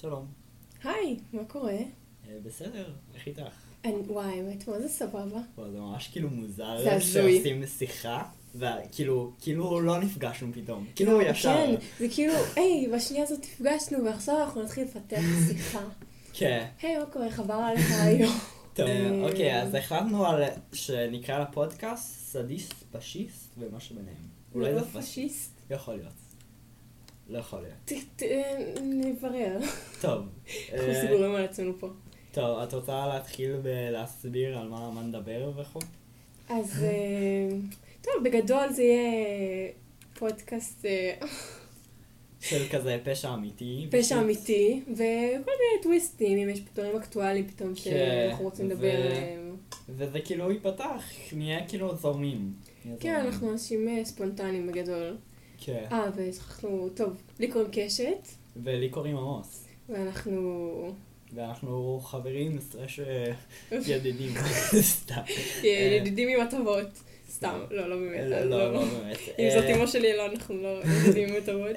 שלום. היי, מה קורה? בסדר, איך איתך? וואי, באמת, מה זה סבבה? זה ממש כאילו מוזר שעושים שיחה, וכאילו לא נפגשנו פתאום, כאילו ישר. כן, זה כאילו, היי, בשנייה הזאת נפגשנו, ועכשיו אנחנו נתחיל לפתח שיחה. כן. היי, מה קורה, חבר עליך היום. טוב, אוקיי, אז החלטנו שנקרא לפודקאסט סדיסט, פשיסט ומה שביניהם. אולי זה פשיסט? יכול להיות. לא יכול להיות. נברר. טוב. אנחנו סגורים על עצמנו פה. טוב, את רוצה להתחיל להסביר על מה נדבר וכו'? אז, טוב, בגדול זה יהיה פודקאסט... של כזה פשע אמיתי. פשע אמיתי, וכל מיני טוויסטים, אם יש פתאום אקטואליים פתאום שאנחנו רוצים לדבר עליהם. וזה כאילו ייפתח, נהיה כאילו זורמים. כן, אנחנו אנשים ספונטניים בגדול. כן. ואנחנו, טוב, לי קוראים קשת. ולי קוראים עמוס. ואנחנו חברים, סטרש ידידים, סתם. ידידים עם הטבות, סתם, לא באמת. לא באמת. אם זאת אימו שלי, לא, אנחנו לא ידידים עם הטבות.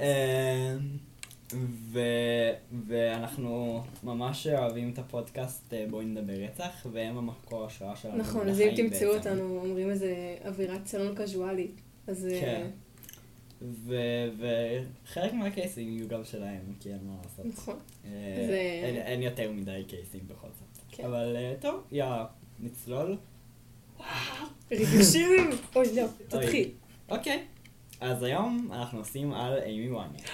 ואנחנו ממש אוהבים את הפודקאסט בואי נדבר רצח, והם המקור השראה שלנו. נכון, אז אם תמצאו אותנו, אומרים איזה אווירת סלון קזואלי, אז... וחלק מהקייסים יהיו גם שלהם, כי אין מה לעשות. נכון. אין יותר מדי קייסים בכל זאת. אבל טוב, יאללה, נצלול. רגשים! אוי, לא, תתחיל. אוקיי, אז היום אנחנו עושים על אימי ויינהאוס.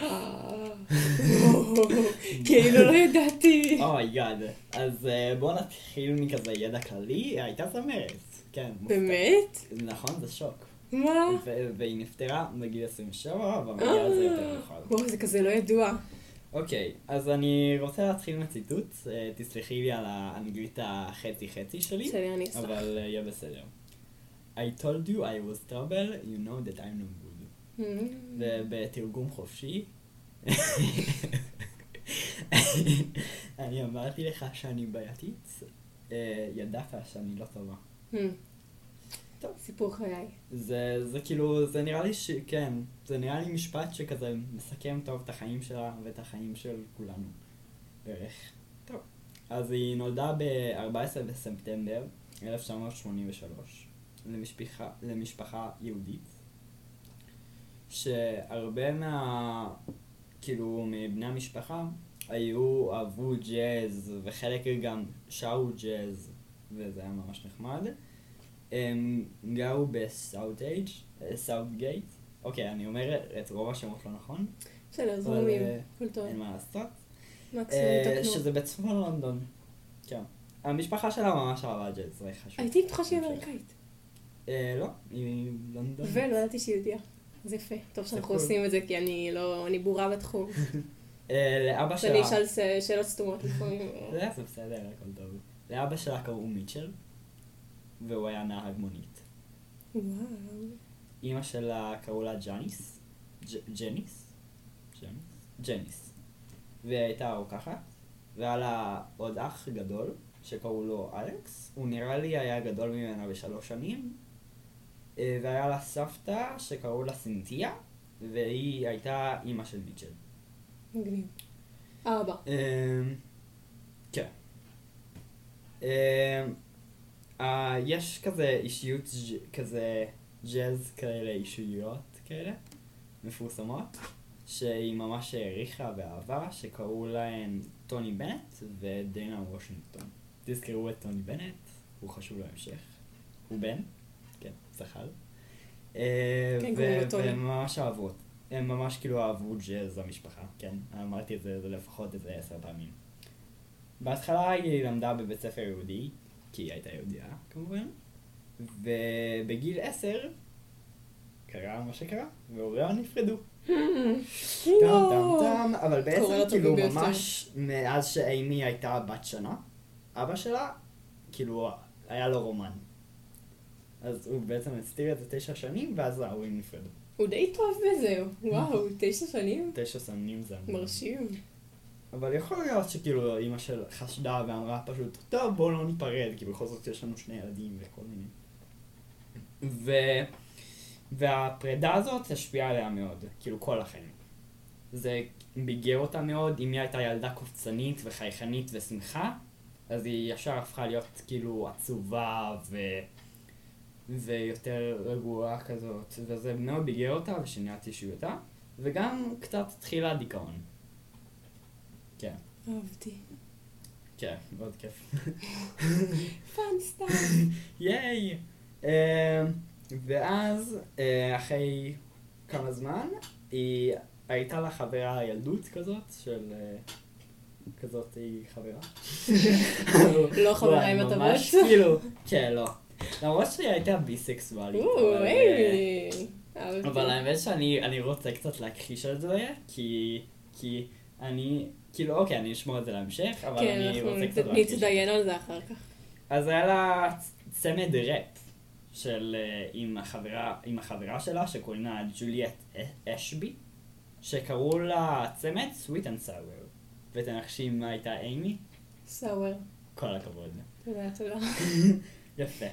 כאילו לא ידעתי. אומייגאד. אז בואו נתחיל מכזה ידע כללי, הייתה זמרת. כן. באמת? נכון, זה שוק. מה? והיא נפטרה בגיל 27, והמגיע הזה יותר נכון. וואו, זה כזה לא ידוע. אוקיי, אז אני רוצה להתחיל מציטוט. תסלחי לי על האנגלית החצי-חצי שלי. שלי, אני אסלח. אבל יהיה בסדר. I told you I was trouble, you know that I'm no good. ובתרגום חופשי, אני אמרתי לך שאני בעייתית, ידעת שאני לא טובה. טוב. סיפור חיי. זה כאילו, זה נראה לי כן, זה נראה לי משפט שכזה מסכם טוב את החיים שלה ואת החיים של כולנו. בערך. טוב. אז היא נולדה ב-14 בספטמבר 1983 למשפחה יהודית, שהרבה כאילו, מבני המשפחה אהבו ג'אז, וחלק גם שרו ג'אז, וזה היה ממש נחמד. הם גרו בסאוטגייט. אוקיי, אני אומר את רוב השמות לא נכון. בסדר, זורמים, כל טוב. אין מה לעשות. מקסימום תקנו. שזה בצפון לונדון. כן. המשפחה שלה ממש אהבה ג'אז, זה חשוב. הייתי בטוחה שהיא אמריקאית. לא, היא לונדון. ולא ידעתי שהיא יהודייה. זה יפה. טוב שאנחנו עושים את זה, כי אני לא... אני בורה בתחום. לאבא שלה... אני אשאל שאלות סתומות לפעמים. זה בסדר, הכל טוב. לאבא שלה קראו מיטשל. והוא היה נהג מונית. וואו. אמא שלה קראו לה ג'אניס. ג'אניס. והיא הייתה רוקחת. והיה לה עוד אח גדול, שקראו לו אלכס. הוא נראה לי היה גדול ממנה ב3 שנים. והיה לה סבתא שקראו לה סינתיה, והיא הייתה אמא של מיטשל. מגניב. אבא. כן. יש כזה אישיות, כזה ג'אז כאלה, אישויות כאלה, מפורסמות, שהיא ממש העריכה באהבה, שקראו להן טוני בנט ודנה וושינגטון. תזכרו את טוני בנט, הוא חשוב להמשך. הוא בן, כן, זכר. כן, גורם טוני. והם ממש אהבו, הם ממש כאילו אהבו ג'אז המשפחה, כן? אמרתי את זה לפחות איזה 10 פעמים. בהתחלה היא למדה בבית ספר יהודי, כי היא הייתה יהודיה, כמובן. ובגיל 10 קרה מה שקרה, והוריה נפרדו. טעם, אבל בעצם כאילו ממש מאז שאימי הייתה בת שנה, אבא שלה כאילו היה לו רומן. אז הוא בעצם הסתיר את זה 9 שנים, ואז ההורים נפרדו. הוא די טוב בזה, וואו, 9 שנים? 9 שנים זה אמור. מרשים. אבל יכול להיות שכאילו אמא של חשדה ואמרה פשוט, טוב בואו לא ניפרד, כי בכל זאת יש לנו 2 ילדים וכל מיני. והפרידה הזאת השפיעה עליה מאוד, כאילו כל החיים. זה ביגר אותה מאוד, אם היא הייתה ילדה קופצנית וחייכנית ושמחה, אז היא ישר הפכה להיות כאילו עצובה ויותר רגועה כזאת, וזה מאוד ביגר אותה ושנעת אישיותה, וגם קצת תחילה דיכאון. כן. אהבתי. כן, מאוד כיף. פאן סטאר. ייי! ואז אחרי כמה זמן היא הייתה לה חברה ילדות כזאת של כזאת היא חברה לא חברה עם הטבות כאילו כן לא למרות שהיא הייתה ביסקסואלית אבל האמת שאני רוצה קצת להכחיש את זה כי אני כאילו אוקיי אני אשמור את זה להמשך אבל אני רוצה קצת להכחיש נתדיין על זה אחר כך אז היה לה צמד ראפ של עם החברה שלה שקוראים לה ג'וליאט אשבי שקראו לה צמד Sweet and Sour ותנחשי מה הייתה אימי? Sour כל הכבוד תודה יפה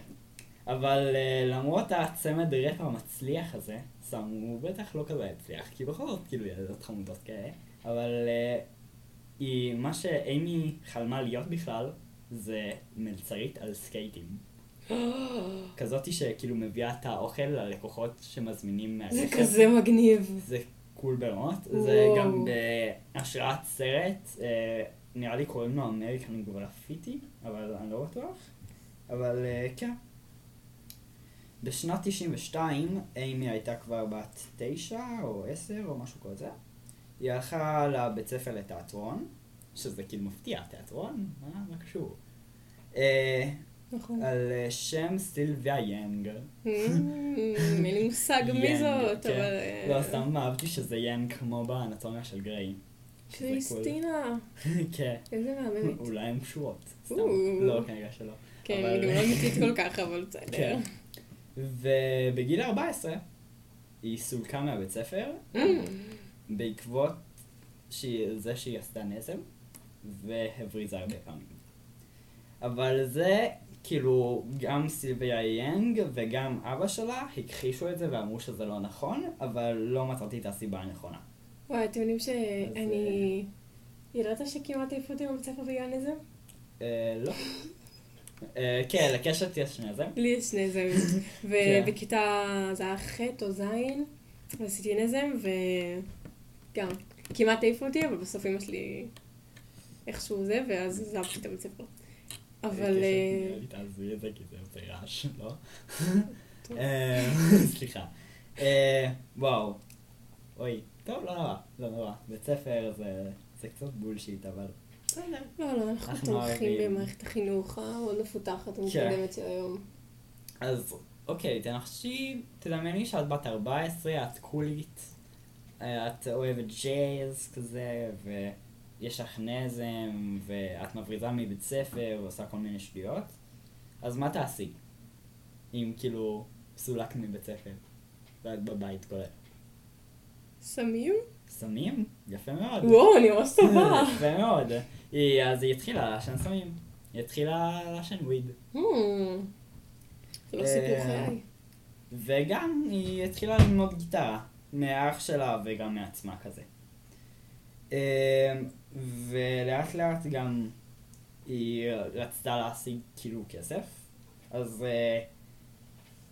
אבל למרות הצמד ראפ המצליח הזה הוא בטח לא כזה הצליח כי בכל זאת כאילו ילדות חמודות כאלה אבל מה שאימי חלמה להיות בכלל זה מלצרית על סקייטים כזאתי שכאילו מביאה את האוכל ללקוחות שמזמינים מהרכב. זה כזה מגניב. זה קול ברמות. זה גם בהשראת סרט, נראה לי קוראים לו אמריקן גרפיטי, אבל אני לא בטוח. אבל כן. בשנת 92, אימי הייתה כבר בת 9 או 10 או משהו כזה. היא הלכה לבית ספר לתיאטרון, שזה כאילו מפתיע, תיאטרון? מה קשור? על שם סילביה יאנג אין לי מושג מי זאת אבל... לא, סתם אהבתי שזה יאנג כמו באנטומיה של גריי קריסטינה כן איזה מהממת אולי הן פשורות לא, כנראה שלא כן, היא גם לא מתית כל כך אבל בסדר ובגיל 14 היא סולקה מהבית ספר בעקבות זה שהיא עשתה נזם והבריזה הרבה פעמים אבל זה כאילו גם סילביה יאנג וגם אבא שלה הכחישו את זה ואמרו שזה לא נכון, אבל לא מצאתי את הסיבה הנכונה. וואי, אתם יודעים שאני... ידעת שכמעט העיפו אותי מבית ספר בגלל נזם? לא. כן, לקשת יש נזם. לי יש נזם. ובכיתה זה היה ח' או זין, ועשיתי נזם וגם כמעט העיפו אותי, אבל בסוף אמא שלי איכשהו זה, ואז עזבתי את הבית ספר. אבל... תעזבי את זה כי זה יוצא רעש, לא? סליחה. וואו. אוי, טוב, לא נורא, לא נורא. בית ספר זה קצת בולשיט, אבל... לא, לא, אנחנו תומכים במערכת החינוך המאוד מפותחת ומתקדמת של היום. אז אוקיי, תנחשי, תדמייני שאת בת 14, את קולית, את אוהבת ג'אז כזה, ו... יש לך נזם, ואת מבריזה מבית ספר, ועושה כל מיני שטויות, אז מה תעשי? אם כאילו סולק מבית ספר, ואת בבית כולל. סמים? סמים? יפה מאוד. וואו, אני ממש טובה. יפה מאוד. אז היא התחילה לעשן סמים. היא התחילה לעשן וויד. זה לא סיפור חיי. וגם היא התחילה ללמוד גיטרה, מהאח שלה וגם מעצמה כזה. ולאט לאט גם היא רצתה להשיג כאילו כסף אז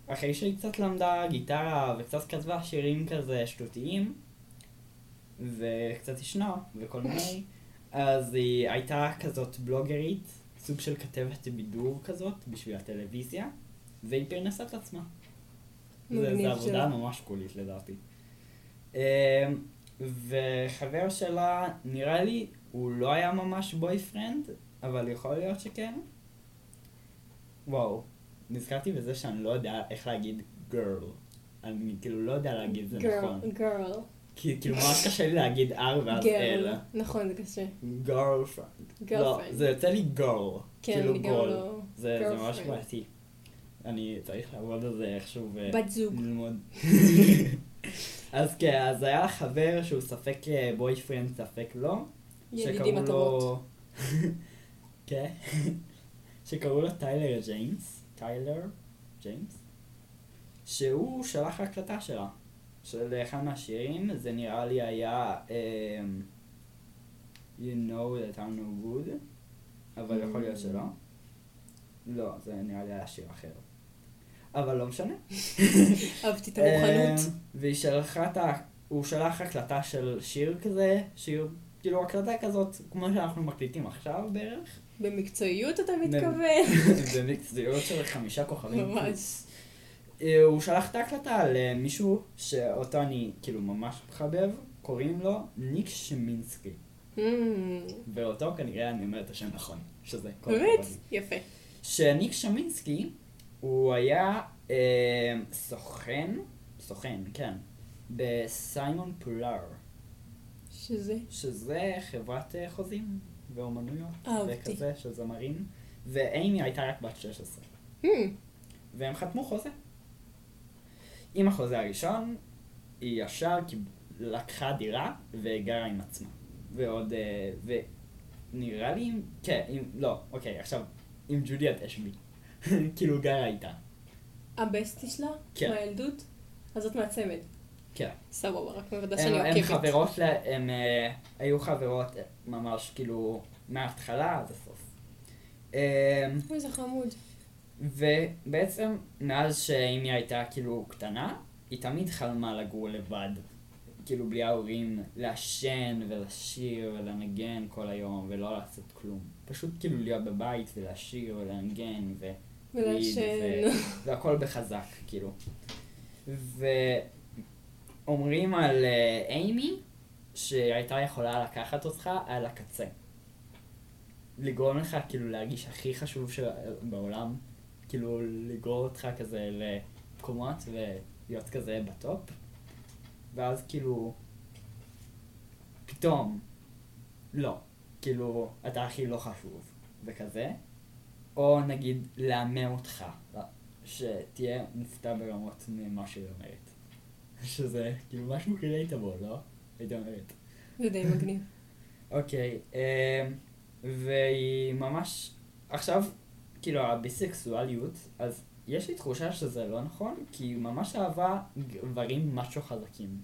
אחרי שהיא קצת למדה גיטרה וקצת כתבה שירים כזה שטותיים וקצת ישנה וכל מיני אז היא הייתה כזאת בלוגרית סוג של כתבת בידור כזאת בשביל הטלוויזיה והיא פרנסה את עצמה זה עבודה ממש קולית לדעתי וחבר שלה, נראה לי, הוא לא היה ממש בויפרנד, אבל יכול להיות שכן. וואו, נזכרתי בזה שאני לא יודע איך להגיד גרל. אני כאילו לא יודע להגיד זה נכון. גרל. כאילו ממש קשה לי להגיד R ואז L. נכון, זה קשה. גרלפרנד. לא, זה יוצא לי גרל. כאילו גרל. זה ממש בעייתי. אני צריך לעבוד על זה איכשהו וללמוד. אז כן, אז היה לה חבר שהוא ספק בויפרנד, ספק לא. ידידי מטרות. כן. שקראו לו טיילר ג'יימס. טיילר ג'יימס. שהוא שלח הקלטה שלה. של אחד מהשירים, זה נראה לי היה You know that I'm no good, אבל יכול להיות שלא. לא, זה נראה לי היה שיר אחר. אבל לא משנה. אהבתי את המוכנות. והיא שלחה את ה... הוא שלח הקלטה של שיר כזה, שיר... כאילו הקלטה כזאת, כמו שאנחנו מקליטים עכשיו בערך. במקצועיות אתה מתכוון. במקצועיות של 5 כוכבים. ממש. הוא שלח את ההקלטה למישהו שאותו אני כאילו ממש מחבב, קוראים לו ניק שמינסקי. ואותו כנראה אני אומר את השם נכון, שזה כל הכבוד. באמת? יפה. שניק שמינסקי הוא היה סוכן, כן, בסיימון פולר. שזה? שזה חברת חוזים ואומנויות. וכזה של זמרים. ואימי הייתה רק בת 16. והם חתמו חוזה. עם החוזה הראשון, היא ישר לקחה דירה וגרה עם עצמה. ועוד, ונראה לי עם, כן, עם, לא, אוקיי, עכשיו, עם ג'וליאט אשבי. כאילו גרה איתה. הבסטי שלה? כן. מהילדות? אז זאת מהצמד. כן. סבבה, רק מרדה שאני עוקבת. הם חברות, הם היו חברות ממש כאילו מההתחלה עד הסוף. אוי, זה חמוד. ובעצם, מאז שאימי הייתה כאילו קטנה, היא תמיד חלמה לגור לבד. כאילו בלי ההורים, לעשן ולשיר ולנגן כל היום ולא לעשות כלום. פשוט כאילו להיות בבית ולשיר ולנגן ו... ולעשן. והכל בחזק, כאילו. ואומרים על אימי שהייתה יכולה לקחת אותך על הקצה. לגרום לך כאילו להרגיש הכי חשוב בעולם. כאילו לגרור אותך כזה למקומות ולהיות כזה בטופ. ואז כאילו, פתאום, לא, כאילו, אתה הכי לא חשוב, וכזה. או נגיד, להמם אותך, שתהיה מופתע ברמות ממה שהיא אומרת. שזה כאילו משהו רילייטאבל, לא? הייתי אומרת. זה די מגניב. אוקיי, והיא ממש, עכשיו, כאילו, הביסקסואליות, אז יש לי תחושה שזה לא נכון, כי היא ממש אהבה גברים משהו חזקים.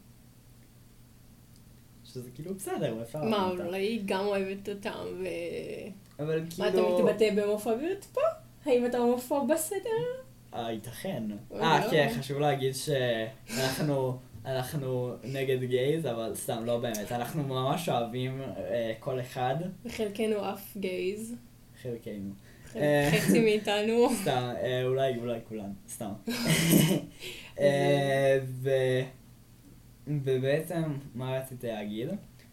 שזה כאילו בסדר, הוא אפשר... מה, אולי היא גם אוהבת אותם ו... אבל כאילו... מה, אתה מתבטא בהומופוביות פה? האם אתה הומופוב בסדר? ייתכן. כן, חשוב להגיד שאנחנו נגד גייז, אבל סתם לא באמת. אנחנו ממש אוהבים כל אחד. וחלקנו אף גייז. חלקנו. חצי מאיתנו. סתם, אולי כולן, סתם. ובעצם, מה רציתי להגיד?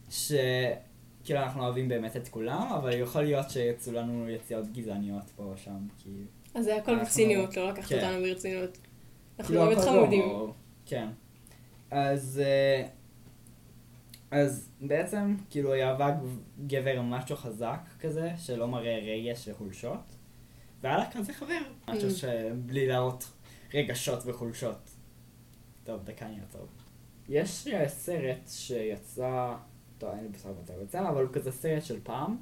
שכאילו אנחנו אוהבים באמת את כולם, אבל יכול להיות שיצאו לנו יציאות גזעניות פה או שם, כי... אז זה היה הכל ברציניות, לא לקחת אותנו ברצינות. אנחנו באמת חמודים. כן. אז בעצם, כאילו, היא אהבה גבר משהו חזק כזה, שלא מראה רגש וחולשות, והיה לה כזה חבר. משהו שבלי להראות רגשות וחולשות. טוב, דקה אני אעצור. יש סרט שיצא, טוב, אין לי בסדר מתי הוא יצא, אבל הוא כזה סרט של פעם,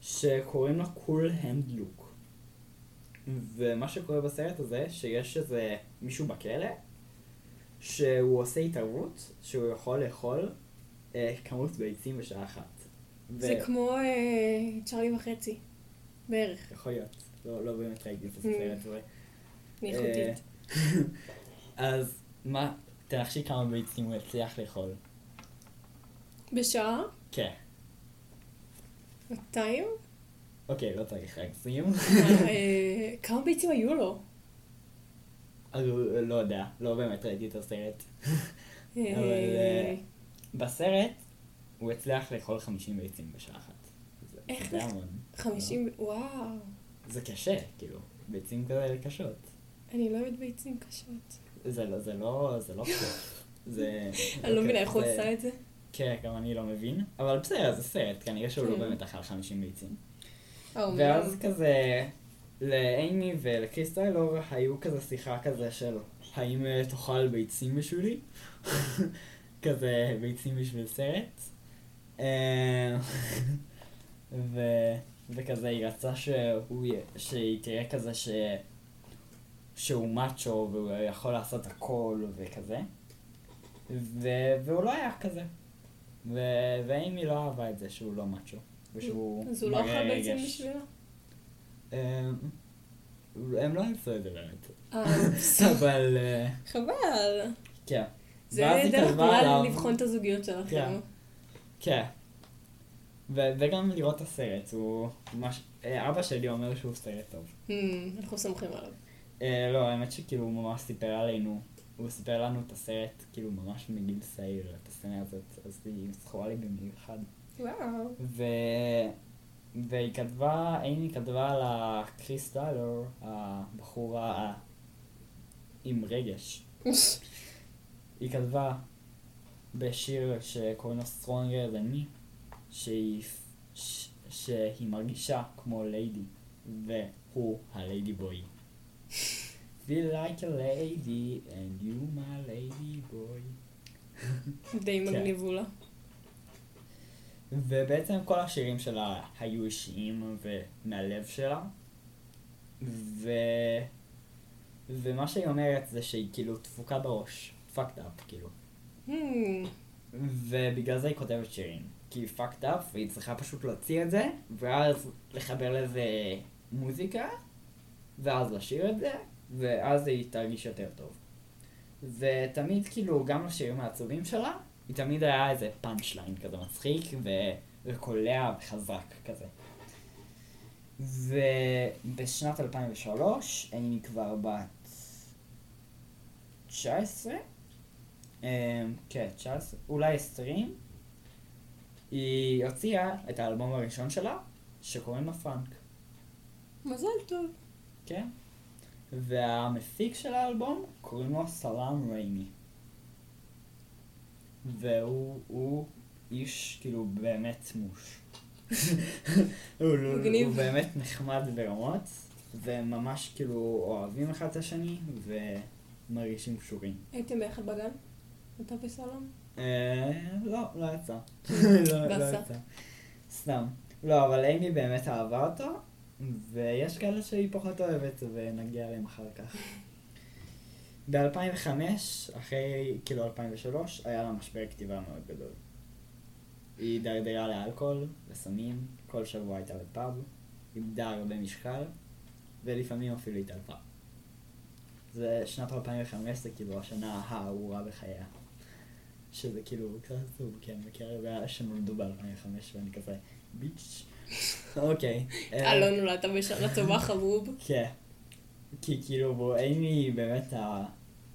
שקוראים לו Cool Hand Look. ומה שקורה בסרט הזה, שיש איזה מישהו בכלא, שהוא עושה התערבות, שהוא יכול לאכול כמות ביצים בשעה אחת. זה כמו צ'רלי וחצי, בערך. יכול להיות, לא באמת ראיתי את הסרט הזה. ניחותית. אז מה, תנחשי כמה ביצים הוא הצליח לאכול. בשעה? כן. 200? אוקיי, לא צריך להגזים. כמה ביצים היו לו? לא יודע, לא באמת ראיתי את הסרט. אבל בסרט הוא הצליח לאכול 50 ביצים בשעה אחת. איך? 50? וואו. זה קשה, כאילו. ביצים כאלה קשות. אני לא אוהבת ביצים קשות. זה לא כיף. אני לא מבינה איך הוא עושה את זה. כן, גם אני לא מבין. אבל בסדר, זה סרט, כנראה שהוא לא באמת אכל 50 ביצים. ואז כזה... לאימי ולקריסטיילור היו כזה שיחה כזה של האם תאכל ביצים בשבילי? כזה ביצים בשביל סרט. וכזה היא רצה שהיא תראה כזה שהוא מאצ'ו והוא יכול לעשות הכל וכזה. והוא לא היה כזה. ואימי לא אהבה את זה שהוא לא מצ'ו. אז הוא לא אכל בעצם בשבילה? הם לא ימצאו את זה באמת. אבל... חבל. כן. זה דרך פעולה לבחון את הזוגיות שלכם. כן. וגם לראות את הסרט. אבא שלי אומר שהוא סרט טוב. אנחנו סומכים עליו. לא, האמת שכאילו הוא ממש סיפר עלינו. הוא סיפר לנו את הסרט, כאילו ממש מגיל צעיר, את הסצנה הזאת, אז היא זכורה לי במיוחד. וואו. והיא כתבה, אימי כתבה על הקריס דלור, הבחורה עם רגש. היא כתבה בשיר שקוראים לו Stronger Than Me, שהיא מרגישה כמו ליידי, והוא הליידי בוי. Feel like a lady and you my lady boy. די מגניבו לה. ובעצם כל השירים שלה היו אישיים ומהלב שלה. ומה שהיא אומרת זה שהיא כאילו דפוקה בראש. fucked up כאילו. ובגלל זה היא כותבת שירים. כי היא fucked up והיא צריכה פשוט להוציא את זה, ואז לחבר לזה מוזיקה, ואז לשיר את זה. ואז היא תרגיש יותר טוב. ותמיד כאילו גם לשירים העצובים שלה, היא תמיד היה איזה פאנץ' ליין כזה מצחיק וקולע וחזק כזה. ובשנת 2003, אני כבר בת 19, כן, 19, אולי 20, היא הוציאה את האלבום הראשון שלה, שקוראים לו פרנק. מזל טוב. כן. והמפיק של האלבום קוראים לו סלאם ריימי, והוא איש כאילו באמת מוש. הוא באמת נחמד ברמות, וממש כאילו אוהבים אחד את השני ומרגישים קשורים. הייתם ביחד בגן? אתה וסלאם? לא, לא יצא. לא יצא. סתם. לא, אבל אימי באמת אהבה אותו. ויש כאלה שהיא פחות אוהבת, ונגיע אליהם אחר כך. ב-2005, אחרי כאילו 2003, היה לה משבר כתיבה מאוד גדול. היא דרדרה לאלכוהול, לסמים, כל שבוע הייתה בפאב, איבדה הרבה משקל, ולפעמים אפילו התעלפה. שנת 2005 זה כאילו השנה הארורה בחייה. שזה כאילו קצת עצוב, כי אני מכיר הרבה שנולדו ב-2005 ואני כזה ביץ'. אוקיי. אלון אולי אתה בשנה טובה חבוב. כן. כי כאילו בו, אימי באמת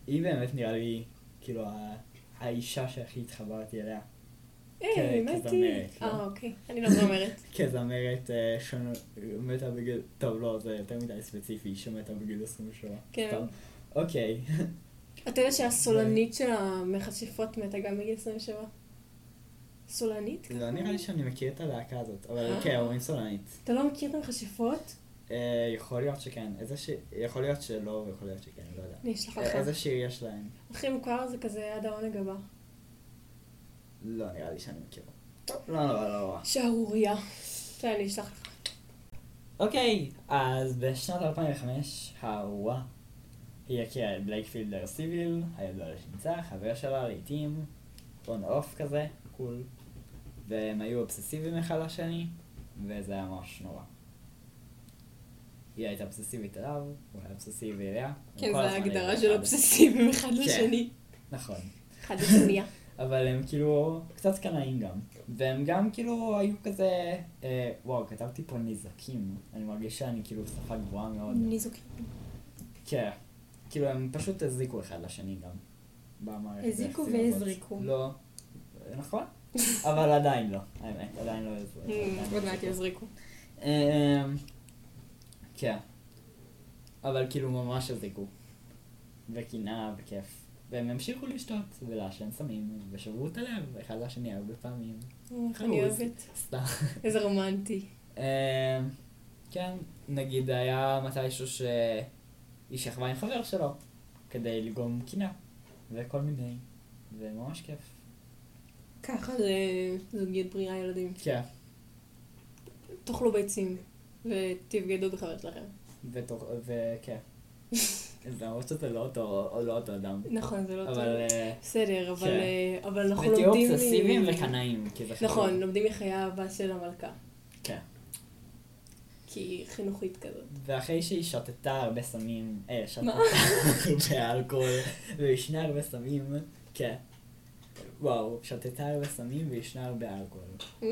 היא באמת נראה לי כאילו האישה שהכי התחברתי אליה. כזמרת. אוקיי. אני לא זמרת. כזמרת שמתה בגיל... טוב, לא, זה יותר מדי ספציפי, שמתה בגיל 27. כן. אוקיי. אתה יודע שהסולנית של המחשפות מתה גם בגיל 27? סולנית? לא נראה לי שאני מכיר את הלהקה הזאת, אבל כן, אומרים סולנית. אתה לא מכיר את המכשפות? יכול להיות שכן, יכול להיות שלא ויכול להיות שכן, לא יודע. אני אשלח לך. איזה שיר יש להם? הכי מוכר זה כזה עד העונג הבא. לא נראה לי שאני מכיר. לא נורא, לא נורא. שערוריה. תראה, אני אשלח לך. אוקיי, אז בשנת 2005, האירוע, היא הכירה את בלייק פילדר-סיביל, הידוע לשמצה, חבר שלה לעיתים, און אוף כזה. והם היו אובססיביים אחד לשני, וזה היה ממש נורא. היא הייתה אובססיבית עליו, הוא היה אובססיבי אליה. כן, זו ההגדרה של אובססיביים אחד לשני. נכון. אחד לשנייה. אבל הם כאילו קצת קנאים גם. והם גם כאילו היו כזה... וואו, כתבתי פה ניזוקים. אני מרגיש שאני כאילו שפה גבוהה מאוד. ניזוקים. כן. כאילו הם פשוט הזיקו אחד לשני גם. הזיקו והזריקו. לא. נכון? אבל עדיין לא, האמת, עדיין לא יזריקו. עוד מעט יזריקו. כן. אבל כאילו ממש יזריקו. וקנאה וכיף. והם המשיכו לשתות ולעשן סמים, ושברו את הלב, אחד לשני הרבה פעמים. אני אוהבת. סתם. איזה רומנטי. כן, נגיד היה מתישהו שהיא שכבה עם חבר שלו, כדי לגרום קנאה, וכל מיני. וממש כיף. ככה זה זוגיות בריאה, ילדים. כן. תאכלו ביצים, ותפגדו בחבר שלכם. וכן. למרות שאתה לא אותו אדם. נכון, זה לא אותו. בסדר, אבל אנחנו לומדים... ותהיו אובססיביים וקנאים. נכון, לומדים מחיה הבא של המלכה. כן. כי היא חינוכית כזאת. ואחרי שהיא שתתה הרבה סמים... שתתה באלכוהול, וישנה הרבה סמים, כן. וואו, שתתה הרבה סמים וישנה הרבה אלכוהול.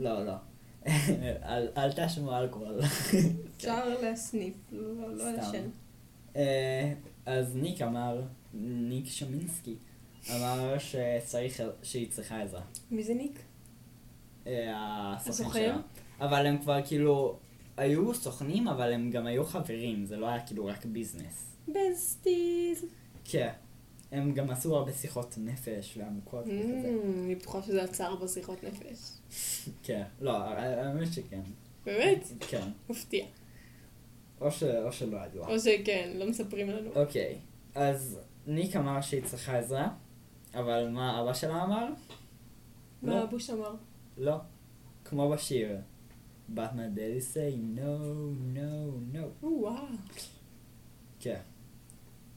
לא. אל תשמו אלכוהול. אפשר להסניף, לא לשן. אז ניק אמר, ניק שמינסקי, אמר שהיא צריכה עזרה. מי זה ניק? הסוכן שלה. אבל הם כבר כאילו, היו סוכנים אבל הם גם היו חברים, זה לא היה כאילו רק ביזנס. בסטיז. כן, הם גם עשו הרבה שיחות נפש ועמוקות וכזה. אני בטוחה שזה עצר בשיחות נפש. כן, לא, האמת שכן. באמת? כן. מפתיע. או שלא ידוע. או שכן, לא מספרים לנו. אוקיי, אז ניק אמר שהיא צריכה עזרה, אבל מה אבא שלה אמר? מה אבוש אמר? לא, כמו בשיר. But my daddy say no. וואו. כן.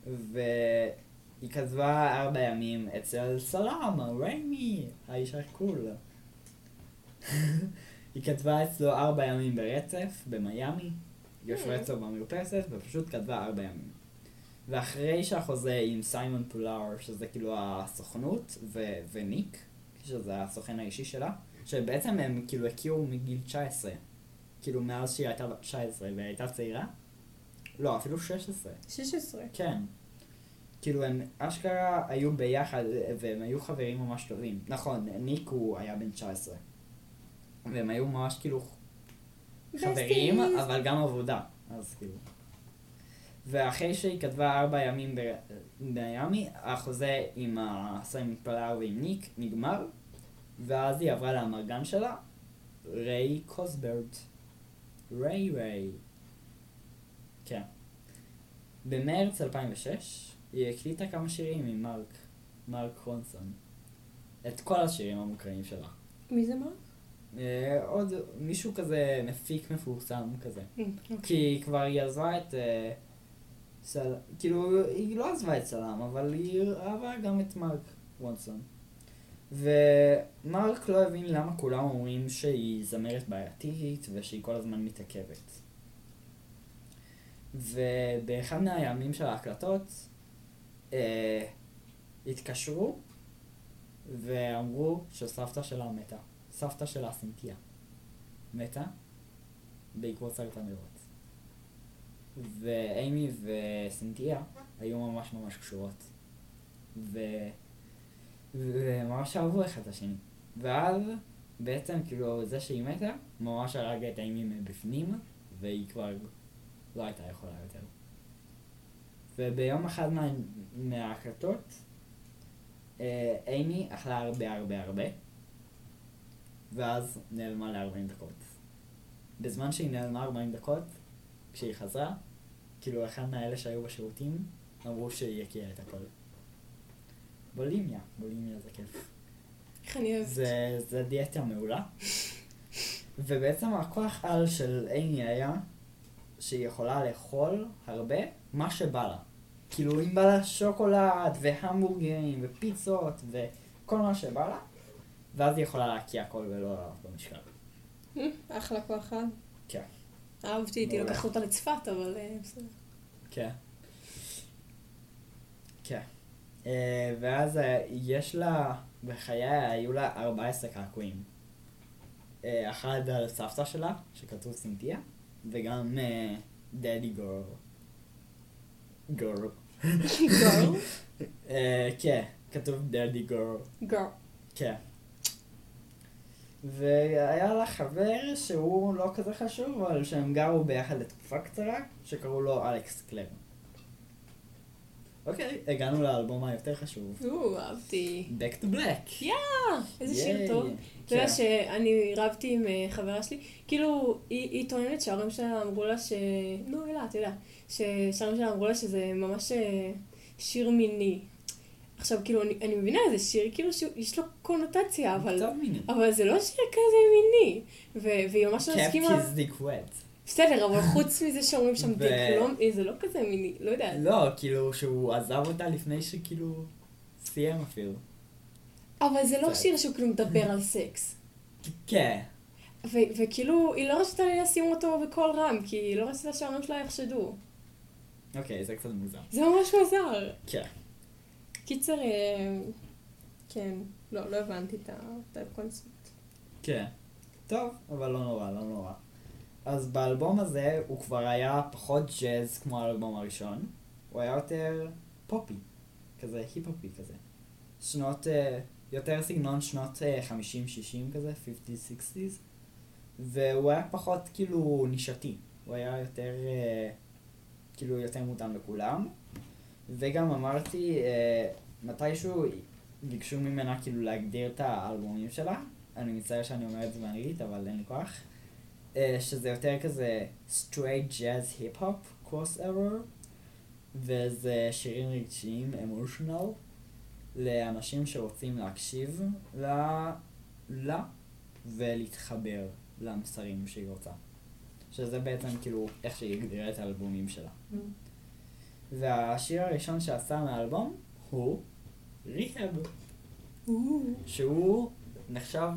והיא כתבה 4 ימים אצל סלאמה, ריימי, האישה כולה. היא כתבה אצלו 4 ימים ברצף, במיימי. יושבת לו במרפסת ופשוט כתבה 4 ימים. ואחרי שהחוזה עם סיימון פולר, שזה כאילו הסוכנות, וניק, שזה הסוכן האישי שלה, שבעצם הם כאילו הכירו מגיל 19, כאילו מאז שהיא הייתה 19 והייתה צעירה, לא, אפילו 16. 16? כן. כאילו הם אשכרה היו ביחד והם היו חברים ממש טובים. נכון, ניק הוא היה בן 19. והם היו ממש כאילו... חברים, אבל גם עבודה, אז כאילו. ואחרי שהיא כתבה 4 ימים בימי, החוזה עם הסיים פלאר ועם ניק נגמר, ואז היא עברה למרגן שלה, ריי קוסברט. ריי. כן. במרץ 2006, היא הקליטה כמה שירים עם מרק רונסון. את כל השירים המוכרים שלה. מי זה מרק? עוד מישהו כזה מפיק מפורסם כזה, כי היא כבר עזבה את כאילו היא לא עזבה את סלאם, אבל היא אהבה גם את מרק רונסון, ומרק לא הבין למה כולם אומרים שהיא זמרת בעייתית ושהיא כל הזמן מתעכבת. ובאחד מהימים של ההקלטות התקשרו ואמרו שסבתא שלה מתה. סבתא שלה, סינתיה, מתה בעקבות סרטן ריאות. ואימי וסינתיה היו ממש קשורות. וממש אהבו אחד את השני. ואז בעצם כאילו זה שהיא מתה ממש הרגע את אימי מבפנים, והיא כבר לא הייתה יכולה יותר. וביום אחד מההקלטות אימי אכלה הרבה. ואז נעלמה ל-40 דקות. בזמן שהיא נעלמה 40 דקות, כשהיא חזרה, כאילו אחד מהאלה שהיו בשירותים, אמרו שהיא הכירה את הכל. בולימיה זה כיף. איך אני אוהבת. זה דיאטה מעולה. ובעצם הכוח על של אימי היה שהיא יכולה לאכול הרבה מה שבא לה. כאילו אם בא לה שוקולד והמבורגרים ופיצות וכל מה שבא לה, ואז היא יכולה להקיע הכל ולא לעלות במשקל. אחלה כוח אחד. כן. אהבתי, הייתי לוקח אותה לצפת, אבל בסדר. כן. ואז יש לה, בחייה היו לה 14 קעקועים. אחד על סבתא שלה, שכתוב סינתיה, וגם דדי גורל. גורל? כן, כתוב דדי גורל. גורל. כן. והיה לה חבר שהוא לא כזה חשוב, אבל שהם גרו ביחד לתקופה קצרה, שקראו לו אלכס קלר. אוקיי, הגענו לאלבום היותר חשוב. אהבתי. Back to Black. איזה שיר טוב. אתה יודע שאני רבתי עם חברה שלי, כאילו היא טוענת שההורים שלה אמרו לה אתה יודע, שההורים שלה אמרו לה שזה ממש שיר מיני. עכשיו, כאילו, אני מבינה, זה שיר, כאילו, שיש לו קונוטציה, אבל זה לא שיר כזה מיני, והיא ממש לא הסכימה... Kept his dick wet. בסדר, אבל חוץ מזה שאומרים שם די כלום, זה לא כזה מיני, לא יודעת. לא, כאילו שהוא עזב אותה לפני שכאילו סיים אפילו. אבל זה לא שיר שהוא כאילו מדבר על סקס. כן. וכאילו, היא לא רצתה לשים אותו בכל רם, כי היא לא רצתה שהרם שלה יחשדו. אוקיי, זה קצת מוזר. זה ממש מוזר. כן. קיצר, כן, לא הבנתי את הקונספט. כן. טוב, אבל לא נורא. אז באלבום הזה הוא כבר היה פחות ג'אז כמו האלבום הראשון, הוא היה יותר פופי, כזה היפ-הופי כזה. שנות, יותר סגנון שנות 50-60 כזה, 50-60's, והוא היה פחות כאילו נישתי, הוא היה יותר, כאילו יותר מותאם לכולם, וגם אמרתי, מתישהו ביקשו ממנה כאילו להגדיר את האלבומים שלה, אני מצטער שאני אומר את זה באנגלית, אבל אין לי כוח. שזה יותר כזה straight jazz hip-hop crossover, וזה שירים רגשיים, emotional, לאנשים שרוצים להקשיב לה ולהתחבר למסרים שהיא רוצה. שזה בעצם כאילו איך שהיא הגדירה את האלבומים שלה. והשיר הראשון שעשה מהאלבום הוא Rehab, שהוא נחשב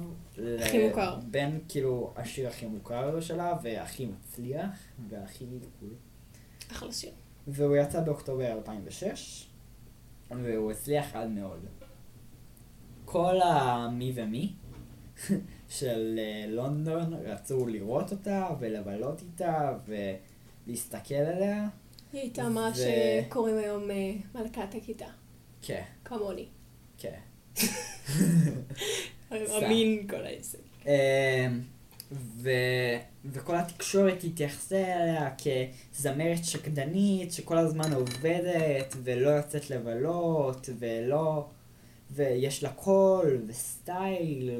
בין כאילו השיר הכי מוכר שלה והכי מצליח והכי כול. אחלה שיר. והוא יצא באוקטובר 2006 והוא הצליח עד מאוד. כל המי ומי של לונדון רצו לראות אותה ולבלות איתה ולהסתכל עליה. היא הייתה מה שקוראים היום מלכת הכיתה. כן. כמוני. כן. אמין כל העסק. וכל התקשורת התייחסה אליה כזמרת שקדנית שכל הזמן עובדת ולא יוצאת לבלות ולא, ויש לה קול וסטייל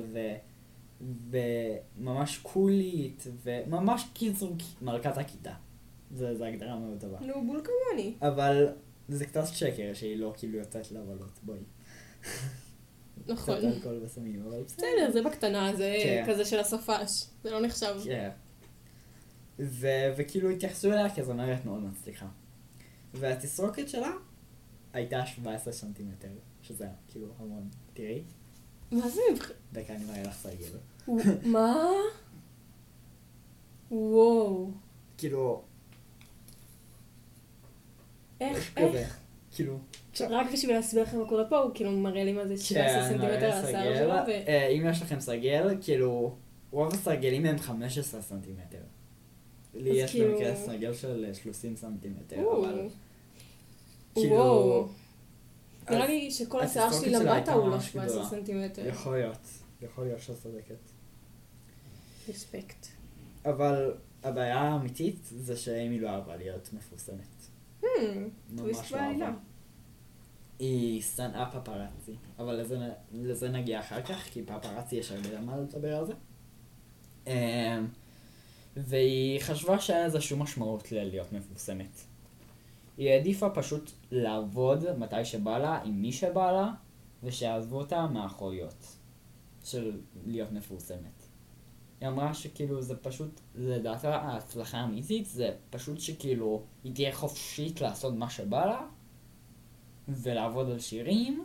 וממש קולית וממש קיצורית, מלכת הכיתה. זו הגדרה מאוד טובה. נו, בול כמוני. אבל זה קצת שקר שהיא לא כאילו יוצאת לבלות, בואי. נכון. קצת אלכוהול וסמים, אבל בסדר, זה בקטנה, זה כזה של הסופש, זה לא נחשב. כן. וכאילו התייחסו אליה כזמרת מאוד מצליחה. והתסרוקת שלה הייתה 17 סנטימטר, שזה כאילו המון. תראי. מה זה? דקה, אני מראה לך סרגל. מה? וואו. כאילו... איך? כאילו... רק בשביל להסביר לכם מה קורה פה, הוא כאילו מראה לי מה זה 17 סנטימטר על הסער שלו. אם יש לכם סרגל, כאילו, רוב הסרגלים הם 15 סנטימטר. לי יש במקרה סרגל של 30 סנטימטר, אבל... וואו. נראה לי שכל הסער שלי למטה הוא לא 17 סנטימטר. יכול להיות שסודקת. רספקט. אבל הבעיה האמיתית זה שהאמי לא אהבה להיות מפורסמת. ממש לא אהבה. היא שנאה פפרצי, אבל לזה נגיע אחר כך, כי פפרצי יש הרבה מה לדבר על זה. והיא חשבה שהיה איזושהי משמעות להיות מפורסמת. היא העדיפה פשוט לעבוד מתי שבא לה, עם מי שבא לה, ושעזבו אותה מהאחוריות של להיות מפורסמת. היא אמרה שכאילו זה פשוט, לדעתה ההצלחה האמיתית, זה פשוט שכאילו היא תהיה חופשית לעשות מה שבא לה, ולעבוד על שירים,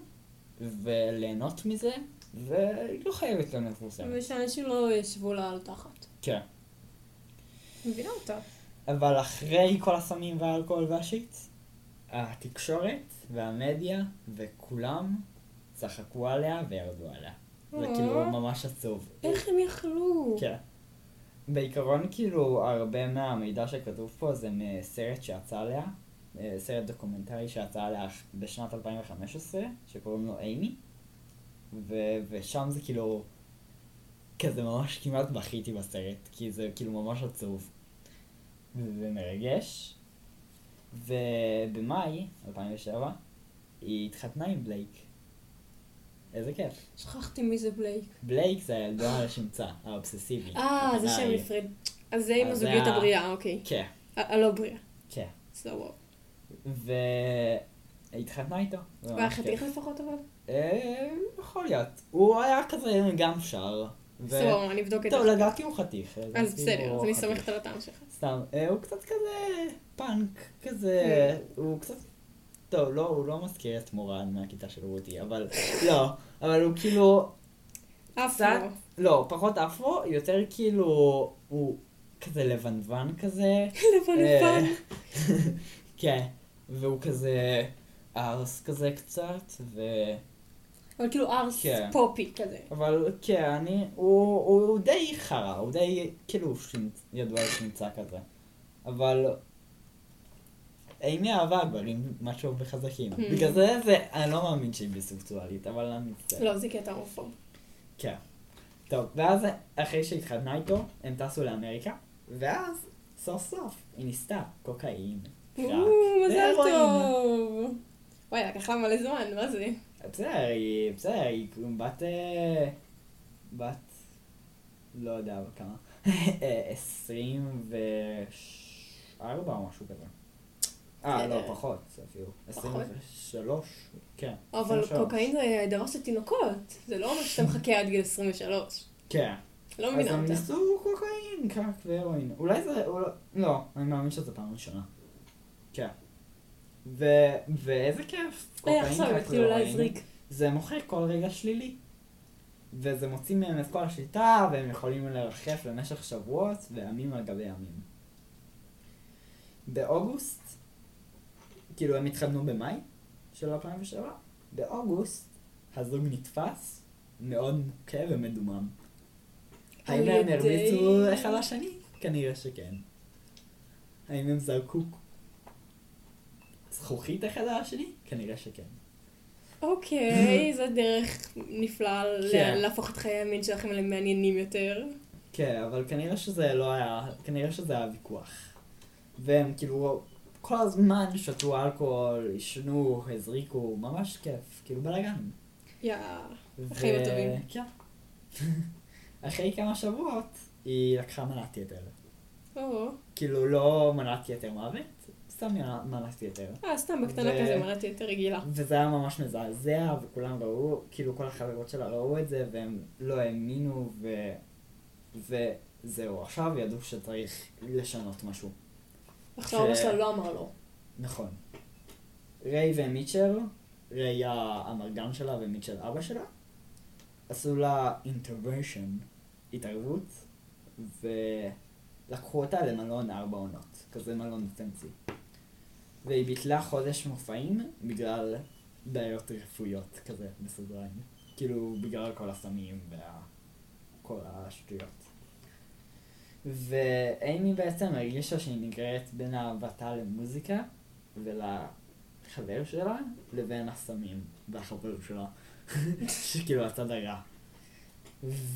וליהנות מזה, והיא לא חייבת לנו מפורסמת. ושאנשים לא ישבו לה על תחת. כן. מבינה אותה. אבל אחרי כל הסמים והאלכוהול והשיט, התקשורת והמדיה וכולם צחקו עליה וירדו עליה. זה כאילו ממש עצוב. איך הם יכלו? כן. בעיקרון כאילו הרבה מהמידע שכתוב פה זה מסרט שיצא עליה, סרט דוקומנטרי שיצא עליה בשנת 2015, שקוראים לו אימי, ושם זה כאילו, כזה ממש כמעט בכיתי בסרט, כי זה כאילו ממש עצוב, וזה מרגש. ובמאי 2007, היא התחתנה עם בלייק. איזה כיף. שכחתי מי זה בלייק. בלייק זה הילדון על השמצה, האובססיבי. זה שם נפרד. אז זה עם הזוגיות הבריאה, אוקיי. כן. הלא בריאה. כן. סלוו. והתחתנה איתו. הוא היה חתיך לפחות אבל? יכול להיות. הוא היה כזה גם שר, סבבה, נבדוק את זה. טוב, לדעתי הוא חתיך. אז בסדר, אז אני סומכת על הטעם שלך. סתם, הוא קצת כזה פאנק, כזה, הוא קצת... טוב, לא, הוא לא מזכיר את מורן מהכיתה של רותי, אבל לא, אבל הוא כאילו... אפרו. לא, פחות אפרו, יותר כאילו, הוא כזה לבנוון כזה. לבנוון. כן, והוא כזה ארס כזה קצת, ו... אבל כאילו ארס פופי כזה. אבל כן, הוא די חרה, הוא די כאילו ידוע שנמצא כזה. אבל אימי אהבה גברים משהו בחזקים. בגלל זה אני לא מאמין שהיא ביסקסואלית, אבל אני מצטער. לא, זה קטע הומופוב. כן. טוב, ואז אחרי שהתחתנה איתו, הם טסו לאמריקה, ואז סוף סוף היא ניסתה קוקאין. מזל טוב. וואי, לקח לה מלא זמן, מה זה? בסדר, היא בת, לא יודע כמה, 24 או משהו כזה. לא, פחות אפילו, 23, כן. אבל קוקאין זה דרוש לתינוקות, זה לא אומר שאתה מחכה עד גיל 23. כן. לא מבינה אותה. אז הם ניסו קוקאין, קרק והרואין. אולי זה, לא, אני מאמין שזו פעם ראשונה. כן. ואיזה כיף, קוקאין קוקאין, זה מוכר כל רגע שלילי וזה מוציא מהם את כל השליטה והם יכולים לרחף למשך שבועות וימים על גבי ימים. באוגוסט, כאילו הם התחתנו במאי של 2007, באוגוסט הזוג נתפס מאוד מוכה ומדומם. האם הם הרביצו אחד לשני? כנראה שכן. האם הם זרקו זכוכית אחד על השני? כנראה שכן. אוקיי, זו דרך נפלאה להפוך את חיי המין שלכם למעניינים יותר. כן, אבל כנראה שזה לא היה, כנראה שזה היה ויכוח. והם כאילו כל הזמן שתו אלכוהול, ישנו, הזריקו, ממש כיף, כאילו בלגן. החיים הטובים. כן. אחרי כמה שבועות היא לקחה מנת יתר. כאילו לא מנת יתר מוות. סתם מלאתי יותר. סתם בקטנה כזה מלאתי יותר רגילה. וזה היה ממש מזעזע, וכולם ראו, כאילו כל החברות שלה ראו את זה, והם לא האמינו, וזהו. עכשיו ידעו שצריך לשנות משהו. עכשיו אבא שלה לא אמר לו. נכון. ריי ומיטשל, ריי המרגן שלה ומיטשל אבא שלה, עשו לה התערבות, ולקחו אותה למלון 4 עונות, כזה מלון אינטנסיבי. והיא ביטלה חודש מופעים בגלל בעיות רפואיות כזה בסדריים. כאילו בגלל כל הסמים וכל השטויות. ואימי בעצם הרגישה שהיא נגרעת בין אהבתה למוזיקה ולחבר שלה לבין הסמים והחבר שלה שכאילו הצד הרע.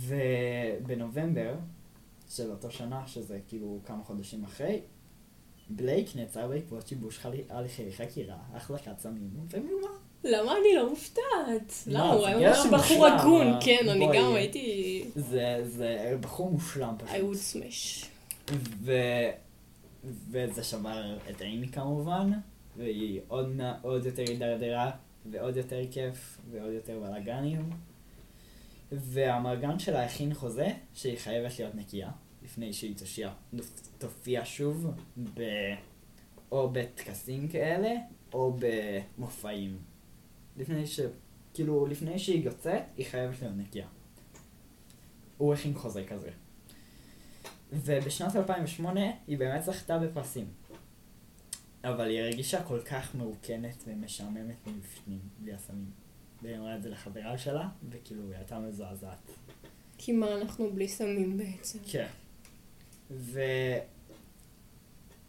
ובנובמבר של אותו שנה, שזה כאילו כמה חודשים אחרי, בלייק נעצר בעקבות שיבוש הליכי חקירה, החלקת סמים ומלומה. למה אני לא מופתעת? למה? הוא היה ממש בחור הגון, כן, אני גם הייתי... זה בחור מושלם פשוט. I would smash. וזה שבר את אימי כמובן, והיא עוד יותר הידרדרה, ועוד יותר כיף, ועוד יותר בלגנים. והמרגן שלה הכין חוזה שהיא חייבת להיות נקייה. לפני שהיא תופיע שוב, או בטקסים כאלה, או במופעים. לפני שהיא יוצאת, היא חייבת להיות נקייה. הוא הכין חוזה כזה. ובשנת 2008 היא באמת זכתה בפרסים. אבל היא הרגישה כל כך מרוקנת ומשעממת מבפנים, בלי הסמים. והיא אמרה את זה לחברה שלה, וכאילו היא הייתה מזועזעת. כי מה אנחנו בלי סמים בעצם. כן.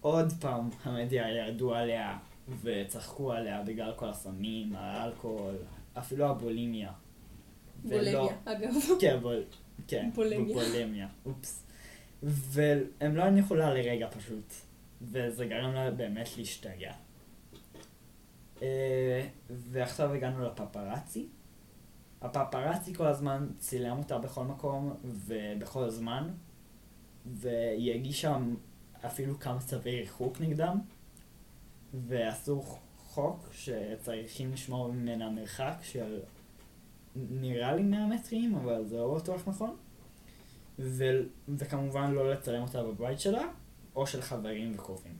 ועוד פעם המדיה ירדו עליה וצחקו עליה בגלל כל הסמים, האלכוהול, אפילו הבולימיה. בולימיה, אגב. כן, בולימיה. אופס. והם לא הניחו לה לרגע פשוט. וזה גרם לה באמת להשתגע. ועכשיו הגענו לפפראצי. הפפראצי כל הזמן צילם אותה בכל מקום ובכל זמן, והיא הגישה אפילו כמה צווי ריחוק נגדם, ועשו חוק שצריכים לשמור ממנה מרחק של נראה לי 100 מטרים, אבל זה לא בטוח נכון, וכמובן לא לצלם אותה בבית שלה, או של חברים וקרובים.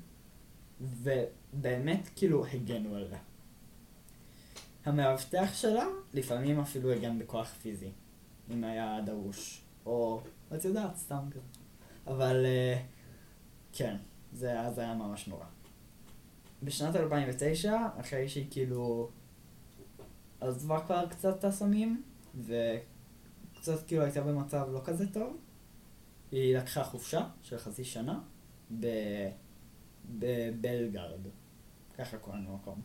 ובאמת כאילו הגנו עליה. המאבטח שלה לפעמים אפילו הגן בכוח פיזי, אם היה דרוש, או את יודעת, סתם כזה. אבל כן, זה היה ממש נורא. בשנת 2009, אחרי שהיא כאילו עזבה כבר קצת תסמים, וקצת כאילו הייתה במצב לא כזה טוב, היא לקחה חופשה של חצי שנה בבלגרד, ככה קוראים למקום,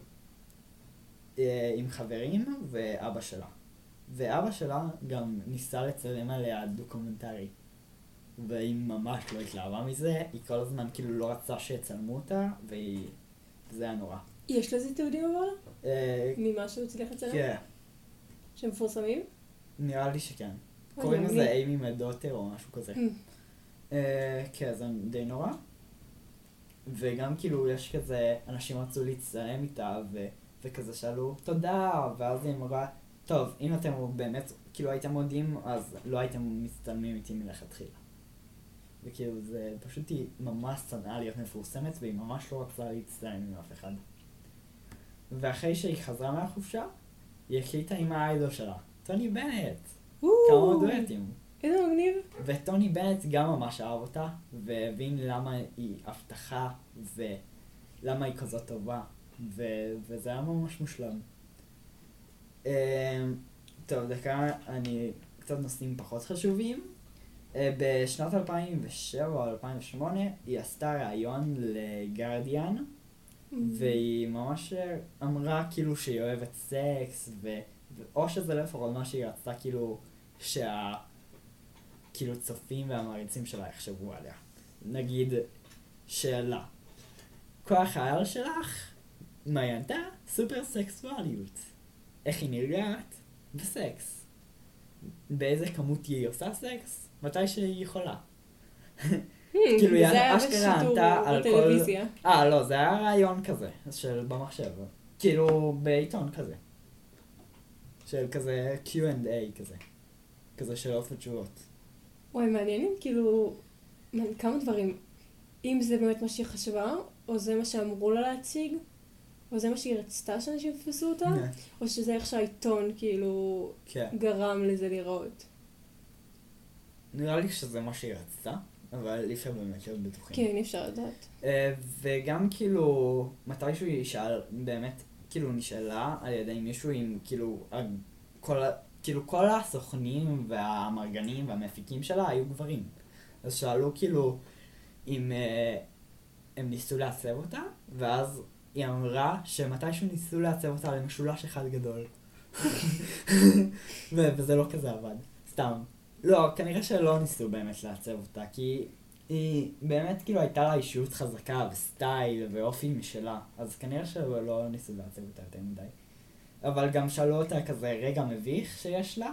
עם חברים ואבא שלה. ואבא שלה גם ניסה לצלם עליה דוקומנטרי, והיא ממש לא התלהבה מזה, היא כל הזמן כאילו לא רצה שיצלמו אותה, והיא... זה היה נורא. יש לזה תיעודים אבל? ממה שהוא הצליח לצלם? כן. שהם מפורסמים? נראה לי שכן. קוראים לזה אימי מדוטר או משהו כזה. כן, זה די נורא. וגם כאילו יש כזה, אנשים רצו להצטלם איתה וכזה שאלו תודה, ואז היא אמרה, טוב, אם אתם באמת כאילו הייתם מודים, אז לא הייתם מצטלמים איתי מלכתחילה. וכאילו זה פשוט היא ממש צנעה להיות מפורסמת, והיא ממש לא רצה להצטלם עם אף אחד. ואחרי שהיא חזרה מהחופשה, היא הקליטה עם האיידול שלה, טוני בנט. כמה דואטים. איזה מגניב. וטוני בנט גם ממש אהב אותה, והבין למה היא הבטחה, ולמה היא כזאת טובה, וזה היה ממש מושלם. טוב, דקה, אני קצת נושאים פחות חשובים. בשנת 2007 או 2008 היא עשתה ראיון לגרדיאן, והיא ממש אמרה כאילו שהיא אוהבת סקס, או שזה לפחות מה שהיא רצתה כאילו כאילו צופים והמריצים שלה יחשבו עליה. נגיד, שאלה, כוח העל שלך מעיינתה סופר סקסואליות, איך היא נרגעת בסקס, באיזה כמות היא עושה סקס, מתי שהיא יכולה. כאילו היא אשכרה ענתה על כל... לא, זה היה רעיון כזה, של במחשב. כאילו בעיתון כזה. של כזה Q&A כזה. כזה שאלות ותשובות. וואי, מעניינים, כאילו... כמה דברים. אם זה באמת מה שהיא חשבה, או זה מה שאמרו לה להציג, או זה מה שהיא רצתה שאנשים יתפסו אותה, או שזה איך שהעיתון כאילו גרם לזה לראות. נראה לי שזה מה שהיא רצתה, אבל אי אפשר באמת להיות בטוחים. כן, אי אפשר לדעת. וגם כאילו, מתישהו היא שאל, באמת, כאילו נשאלה על ידי מישהו עם כאילו כל הסוכנים והמרגנים והמפיקים שלה היו גברים. אז שאלו כאילו אם הם ניסו לעצב אותה, ואז היא אמרה שמתישהו ניסו לעצב אותה למשולש אחד גדול. וזה לא כזה עבד, סתם. לא, כנראה שלא ניסו באמת לעצב אותה, כי היא באמת כאילו הייתה לה אישיות חזקה וסטייל ואופי משלה, אז כנראה שלא ניסו לעצב אותה יותר מדי. אבל גם שאלו אותה כזה רגע מביך שהיה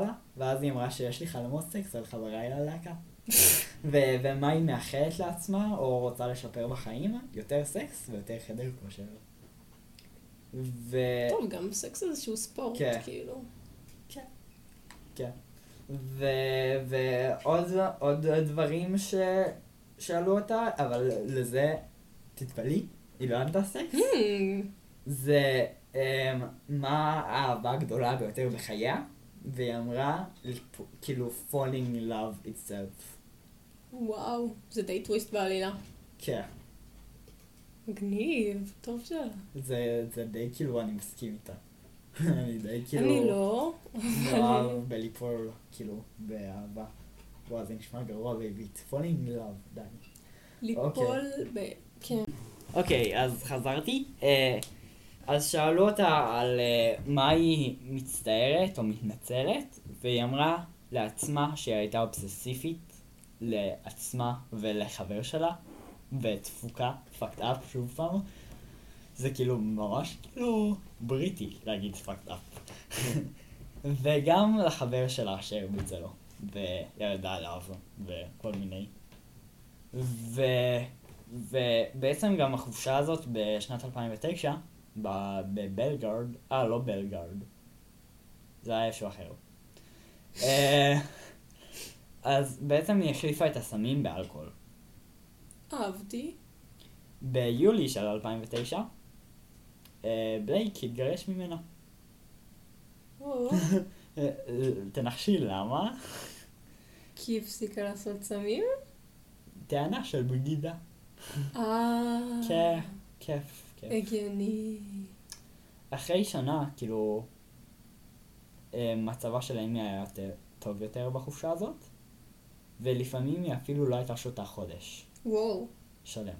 לה, ואז היא אמרה שיש לי חלומות סקס על חבריי ללהקה. ומה היא מאחלת לעצמה או רוצה לשפר בחיים? יותר סקס ויותר חדר כושר. טוב, גם סקס זה איזשהו ספורט, כאילו. כן. כן. ועוד דברים ששאלו אותה, אבל לזה, תתפלאי, היא לא ענתה סקס. זה מה האהבה הגדולה ביותר בחייה, והיא אמרה, כאילו, falling in love itself. וואו, זה די טוויסט בעלילה. כן. מגניב, טוב שלה. זה די כאילו, אני מסכים איתה. אני לא נאהב בליפול, כאילו, באהבה. וואו, זה נשמע גרוע בבית. falling in love, די. ליפול ב... כן. אוקיי, אז חזרתי. אז שאלו אותה על מה היא מצטערת או מתנצלת, והיא אמרה לעצמה שהיא הייתה אובססיבית לעצמה ולחבר שלה, ותפוקה, fucked up שוב פעם. זה כאילו ממש כאילו בריטי להגיד fucked up. וגם לחבר שלה שהרביצה לו, וירדה עליו וכל מיני. ובעצם גם החופשה הזאת בשנת 2009, בבלגרד, לא בלגרד, זה היה איפשהו אחר. אז בעצם היא החליפה את הסמים באלכוהול. אהבתי. ביולי של 2009, בלייק התגרש ממנה. תנחשי למה? כי הפסיקה לעשות סמים? טענה של בגידה. כיף, כיף, כיף. הגיוני. אחרי שנה, כאילו, מצבה של אימי היה טוב יותר בחופשה הזאת, ולפעמים היא אפילו לא הייתה שותה חודש. וואו. שלם.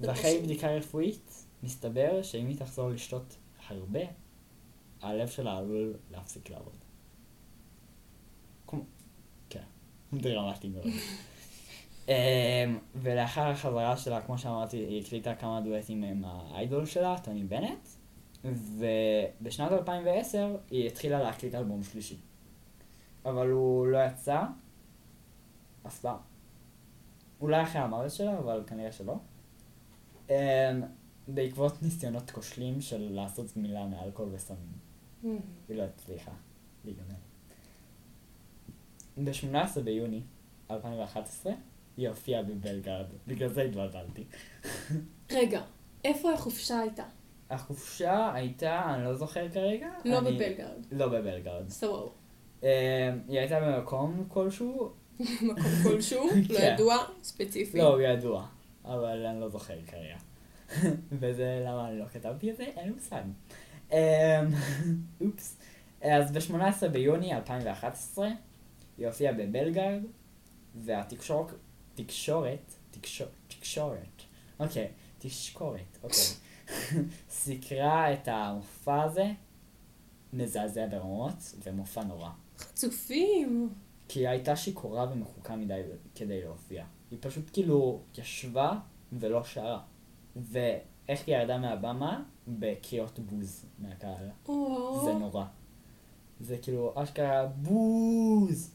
ואחרי בדיקה רפואית, מסתבר שאם היא תחזור לשתות הרבה, הלב שלה עלול להפסיק לעבוד. כמו... כן, דרמטי מאוד. ולאחר החזרה שלה, כמו שאמרתי, היא הקליטה כמה דואטים עם האיידול שלה, טוני בנט, ובשנת 2010 היא התחילה להקליט אלבום שלישי. אבל הוא לא יצא, אף פעם. אולי אחרי המרץ שלה, אבל כנראה שלא. בעקבות ניסיונות כושלים של לעשות גמילה מאלכוהול וסמים. היא לא הצליחה להיגמל. ב-18 ביוני 2011 היא הופיעה בבלגרד, בגלל זה התבלבלתי. רגע, איפה החופשה הייתה? החופשה הייתה, אני לא זוכר כרגע. לא בבלגרד. לא בבלגרד. סבבה. היא הייתה במקום כלשהו. מקום כלשהו? לא ידוע? ספציפי? לא, הוא ידוע. אבל אני לא זוכר כרגע. וזה למה אני לא כתבתי את זה, אין מושג. אופס. אז ב-18 ביוני 2011 היא הופיעה בבלגרד, והתקשורת סיקרה את המופע הזה, מזעזע ברמות ומופע נורא. חצופים! כי היא הייתה שיכורה ומחוקה מדי כדי להופיע. היא פשוט כאילו ישבה ולא שרה. ואיך היא ירדה מהבמה? בקריאות בוז מהקהל. זה נורא. זה כאילו אשכרה בוז.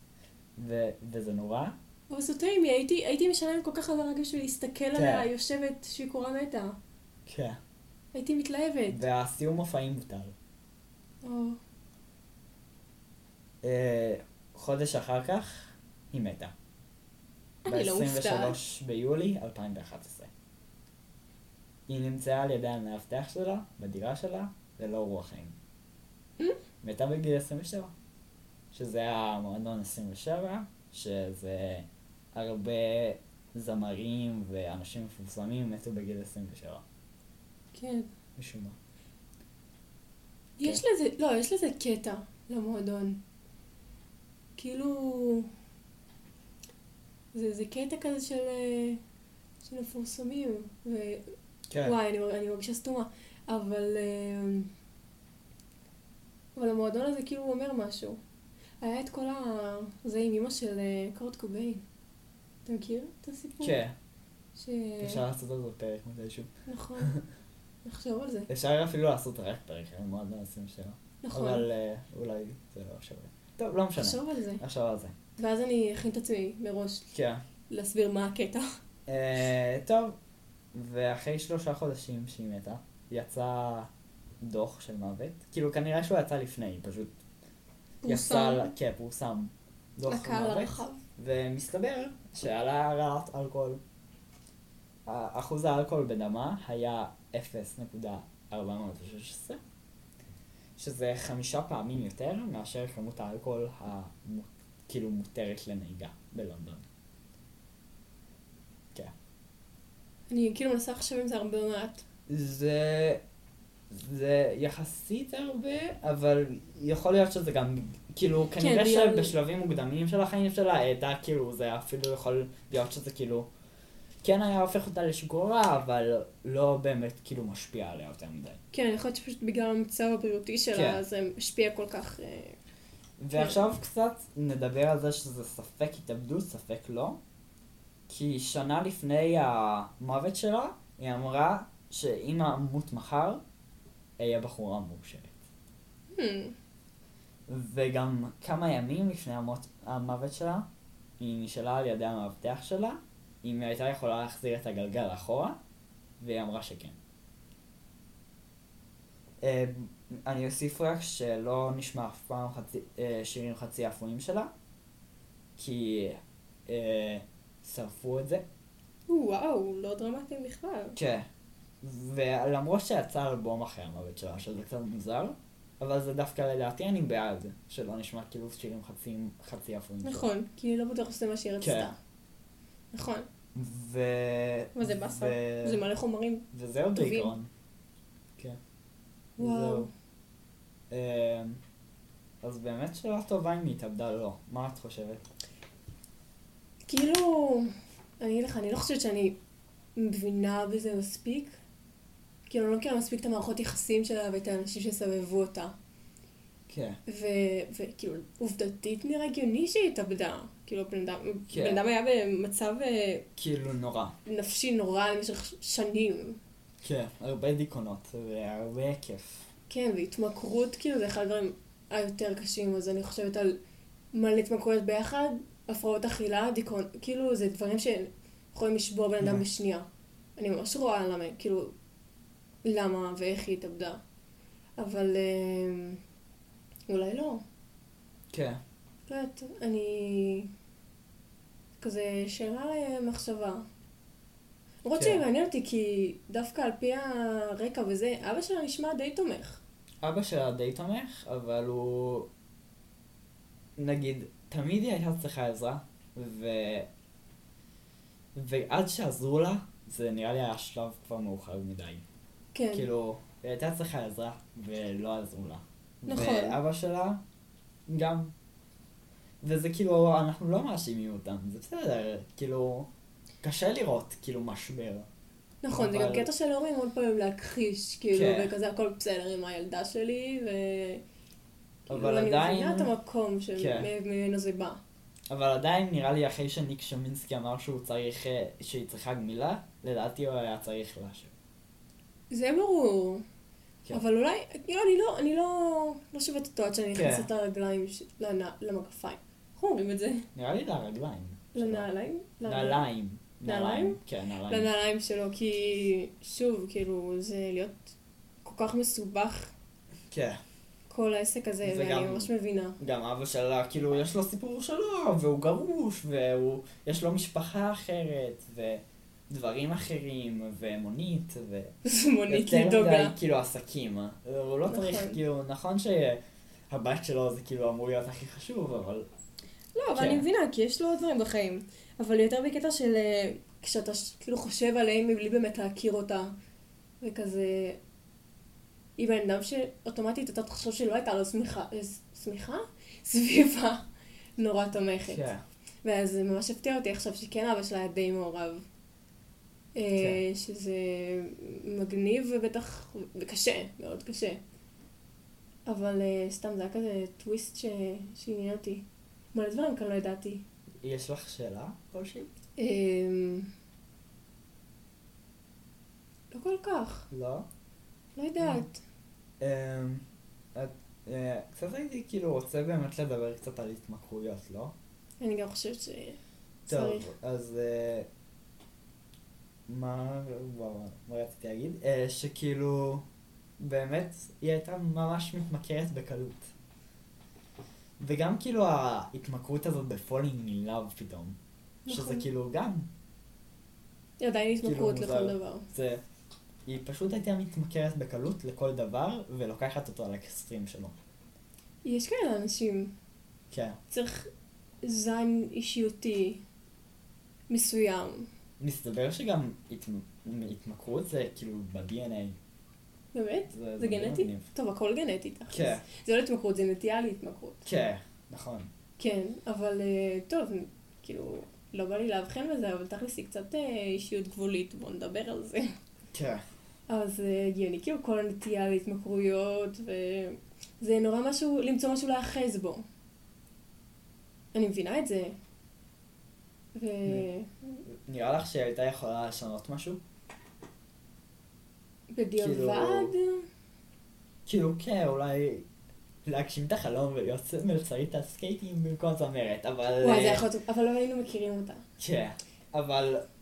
וזה נורא. אבל זאת אימי, הייתי משלם כל כך על הרגש ולהסתכל עליה, יושבת שיכורה מתה. כן. הייתי מתלהבת. והסיום מופעים מותר. חודש אחר כך היא מתה. אני לא מופתעת. ב-23 ביולי 2011. היא נמצאה על ידי המאבטח שלה, בדירה שלה, ללא רוח חיים. מתה בגיל 27. שזה המועדון 27, שזה הרבה זמרים ואנשים מפורסמים מתו בגיל 27. כן. משום מה. יש לזה, לא, יש לזה קטע למועדון. כאילו... זה קטע כזה של מפורסמים, ו... כן. וואי, אני מרגישה סתומה, אבל המועדון הזה כאילו הוא אומר משהו. היה את כל זה עם אמא של קורט קוביין. אתה מכיר את הסיפור? כן. אפשר לעשות על זה פרק מתישהו. נכון. נחשוב על זה. אפשר אפילו לעשות רק פרק, אני מאוד לא עושים שלא. נכון. אבל אולי זה לא שווה. טוב, לא משנה. נחשוב על זה. נחשוב על זה. ואז אני אכין את עצמי מראש. כן. להסביר מה הקטע. טוב. ואחרי 3 חודשים שהיא מתה, יצא דוח של מוות. כאילו, כנראה שהוא יצא לפני, פשוט... פורסם. כן, פורסם. דוח של מוות. לקהל הרחב. ומסתבר שעלה רעת אלכוהול. אחוז האלכוהול בדמה היה 0.416, שזה 5 פעמים יותר מאשר כמות האלכוהול כאילו מותרת לנהיגה בלונדון. כן. אני כאילו מנסה עכשיו אם זה הרבה או מעט. זה יחסית הרבה, אבל יכול להיות שזה גם, כאילו, כנראה שבשלבים מוקדמים של החיים שלה, העדה, כאילו, זה אפילו יכול להיות שזה כאילו, כן היה הופך אותה לשגורה, אבל לא באמת כאילו משפיע עליה יותר מדי. כן, אני חושבת שפשוט בגלל המצב הבריאותי שלה, זה משפיע כל כך... ועכשיו קצת נדבר על זה שזה ספק התאבדות, ספק לא. כי שנה לפני המוות שלה, היא אמרה שאם אמות מחר, היה בחורה מאושרת. וגם כמה ימים לפני המוות שלה, היא נשאלה על ידי המאבטח שלה, אם היא הייתה יכולה להחזיר את הגלגל אחורה, והיא אמרה שכן. אני אוסיף רק שלא נשמע אף פעם שירים חצי אפויים שלה, כי שרפו את זה. וואו, לא דרמטי בכלל. כן. ולמרות שיצא אלבום אחרי המוות שלה, שזה קצת מוזר, אבל זה דווקא לדעתי אני בעד, שלא נשמע כאילו שירים חצי אפון. נכון, כי לא בטוח שזה מה שירת סתם. נכון. וזה בסה, זה מלא חומרים. וזה עוד ריקרון. כן. וואו. אז באמת שאלה טובה אם היא התאבדה לא. מה את חושבת? כאילו, אני לא חושבת שאני מבינה בזה מספיק. כאילו, אני לא מכירה מספיק את המערכות יחסים שלה ואת האנשים שסבבו אותה. כן. וכאילו, עובדתית נראה הגיוני שהיא התאבדה. כאילו, בן אדם היה במצב... כאילו, נורא. נפשי נורא למשך שנים. כן, הרבה דיכאונות, הרבה כיף. כן, והתמכרות, כאילו, זה אחד הדברים היותר קשים, אז אני חושבת על מלא התמכרויות ביחד, הפרעות אכילה, דיכאון, כאילו, זה דברים שיכולים לשבור בן אדם בשנייה. אני ממש רואה למה, כאילו, למה ואיך היא התאבדה. אבל אולי לא. כן. לא יודעת, אני... כזה שאלה מחשבה. למרות שהיא מעניין אותי, כי דווקא על פי הרקע וזה, אבא שלה נשמע די תומך. אבא שלה די תומך, אבל הוא... נגיד, תמיד היא הייתה צריכה עזרה, ועד שעזרו לה, זה נראה לי היה שלב כבר מאוחר מדי. כן. כאילו, היא הייתה צריכה עזרה, ולא עזרו לה. נכון. ואבא שלה, גם. וזה כאילו, אנחנו לא מאשימים אותם, זה בסדר, כאילו... קשה לראות, כאילו, משבר. נכון, אבל... זה גם קטע של הורים עוד פעמים להכחיש, כאילו, כן. וכזה הכל בסדר עם הילדה שלי, ו... אבל עדיין... אני מבינה את המקום שממנו זה בא. אבל עדיין נראה לי אחרי שניק שמינסקי אמר שהיא צריכה גמילה, לדעתי הוא היה צריך להשב. זה ברור. כן. אבל אולי, אני לא שבת אותו עד שאני נכנסת את הרגליים, למגפיים. אנחנו אומרים את זה. נראה לי לרגליים. לנעליים? לנעליים. נעליים? כן, נעליים. לנעליים שלו, כי שוב, כאילו, זה להיות כל כך מסובך. כן. כל העסק הזה, ואני ממש מבינה. גם אבא שלה, כאילו, יש לו סיפור שלו, והוא גרוש, והוא, יש לו משפחה אחרת, ודברים אחרים, ומונית, ו... מונית לדוגה. יותר מדי, כאילו, עסקים. הוא לא צריך, כאילו, נכון שהבית שלו זה, כאילו, אמור להיות הכי חשוב, אבל... לא, אבל אני מבינה, כי יש לו דברים בחיים. אבל יותר בקטע של כשאתה כאילו חושב עליהם מבלי באמת להכיר אותה וכזה היא בן אדם שאוטומטית אתה תחשוב שלא הייתה לו סמיכה? סביבה נורא תומכת ואז זה ממש הפתיע אותי עכשיו שכן אבא שלה היה די מעורב שזה מגניב ובטח וקשה, מאוד קשה אבל סתם זה היה כזה טוויסט שעניין אותי מלא דברים כאן לא ידעתי יש לך שאלה כלשהי? לא כל כך. לא? לא יודעת. קצת הייתי כאילו רוצה באמת לדבר קצת על התמכרויות, לא? אני גם חושבת שצריך. טוב, אז מה רציתי להגיד? שכאילו באמת היא הייתה ממש מתמכרת בקלות. וגם כאילו ההתמכרות הזאת בפולינג in love פתאום, שזה כאילו גם... היא עדיין התמכרות לכל דבר. היא פשוט הייתה מתמכרת בקלות לכל דבר, ולוקחת אותו על האקסטרים שלו. יש כאלה אנשים. כן. צריך זן אישיותי מסוים. מסתבר שגם התמכרות זה כאילו ב-DNA. באמת? זה גנטי? טוב, הכל גנטי תכלס. זה לא התמכרות, זה נטייה להתמכרות. כן, נכון. כן, אבל טוב, כאילו, לא בא לי להבחן בזה, אבל תכלס היא קצת אישיות גבולית, בואו נדבר על זה. כן. אז הגיוני, כאילו כל הנטייה להתמכרויות, וזה נורא משהו, למצוא משהו להאחז בו. אני מבינה את זה. נראה לך שהיא הייתה יכולה לשנות משהו? בדיעבד? כאילו, כן, אולי להגשים את החלום ויוצא מלצרית הסקייטים במקום זמרת, אבל... וואי, זה יכול להיות, אבל לא היינו מכירים אותה. כן,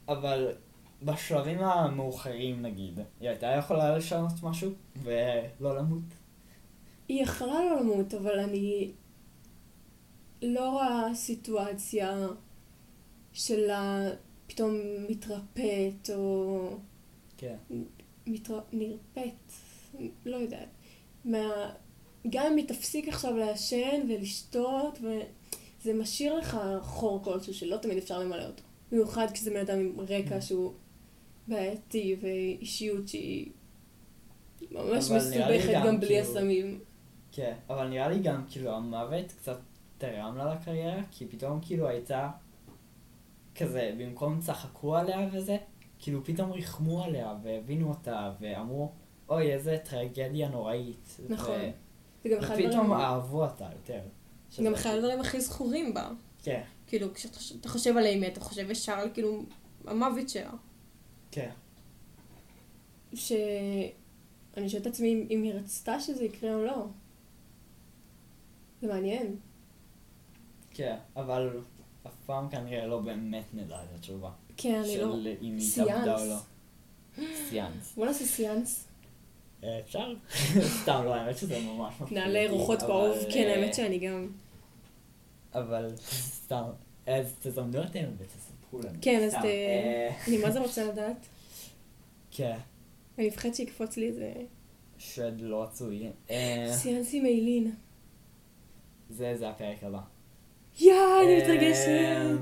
אבל בשלבים המאוחרים, נגיד, היא הייתה יכולה לשנות משהו ולא למות? היא יכלה לא למות, אבל אני לא הסיטואציה שלה פתאום מתרפאת או כן. נרפאת, לא יודעת. גם אם היא תפסיק עכשיו לעשן ולשתות, וזה משאיר לך חור כלשהו שלא תמיד אפשר למלא אותו. במיוחד כשזה מאדם עם רקע שהוא בעייתי ואישיות שהיא ממש מסובכת גם בלי הסמים. כן, אבל נראה לי גם כאילו המוות קצת תרם לה לקריירה, כי פתאום כאילו הייתה כזה, במקום צחקו עליה וזה, כאילו פתאום ריחמו עליה והבינו אותה ואמרו, אוי איזה טרגדיה נוראית. נכון. ופתאום אהבו אותה יותר. גם אחד הדברים הכי זכורים בה. כן. כאילו כשאתה חושב על האמת, אתה חושב ישר על כאילו המוות שלה. כן. אני שואלת את עצמי אם היא רצתה שזה יקרה או לא. זה מעניין. כן, אבל אף פעם כנראה לא באמת נדע את התשובה. כן, אני לא. של אם היא תעבדה או לא. סיאנס. בוא נעשה סיאנס. אפשר? סתם, לא, האמת שזה ממש מפחיד. נעלה רוחות באוב, כן, האמת שאני גם. אבל סתם, אז תזמדו אתם ותספרו לנו. כן, אז אני מה זה רוצה לדעת? כן. אני מפחד שיקפוץ לי איזה... שד לא רצוי. סיאנס עם איילין. זה הפרק הבא. יאה, אני מתרגשת.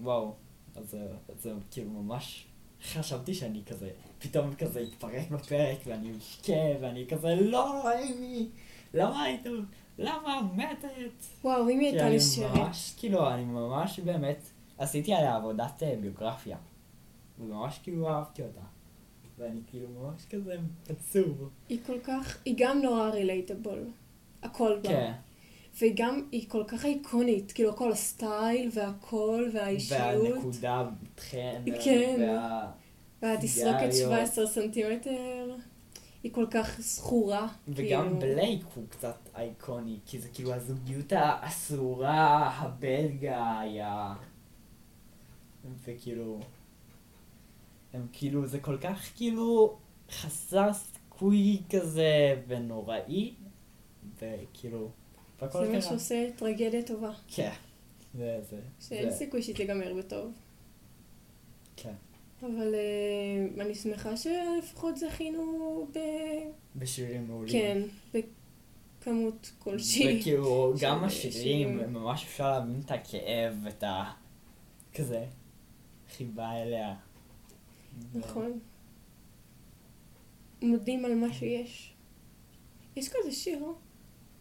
וואו, אז זה כאילו ממש... חשבתי שאני כזה, פתאום כזה התפרק בפרק ואני משקה ואני כזה, לא, אימי, למה הייתם, למה מתת? וואו, אימי הייתה לשרת. כאילו, אני ממש באמת, עשיתי עליה עבודת ביוגרפיה. וממש כאילו אהבתי אותה. ואני כאילו ממש כזה עצוב. היא כל כך, היא גם נורא רילייטבול. הכל בה. כן. וגם היא כל כך איקונית, כאילו כל הסטייל והכל והאישיות. והנקודה בתחן. כן. והתסרוקת 17 סנטימטר. היא כל כך זכורה. וגם בלייק הוא קצת אייקוני, כי זה כאילו הזוגיות האסורה, הבלגאי, וכאילו... הם כאילו, זה כל כך כאילו חסר סיכוי כזה ונוראי, וכאילו... זה מה שעושה טרגדיה טובה. כן. שאין סיכוי שתיגמר בטוב. כן. אבל אני שמחה שלפחות זכינו בשירים מעולים. כן, בכמות כלשהי. וכאילו גם השירים, ממש אפשר להבין את הכאב ואת ה... כזה חיבה אליה. נכון. מודים על מה שיש. יש כזה שיר, לא?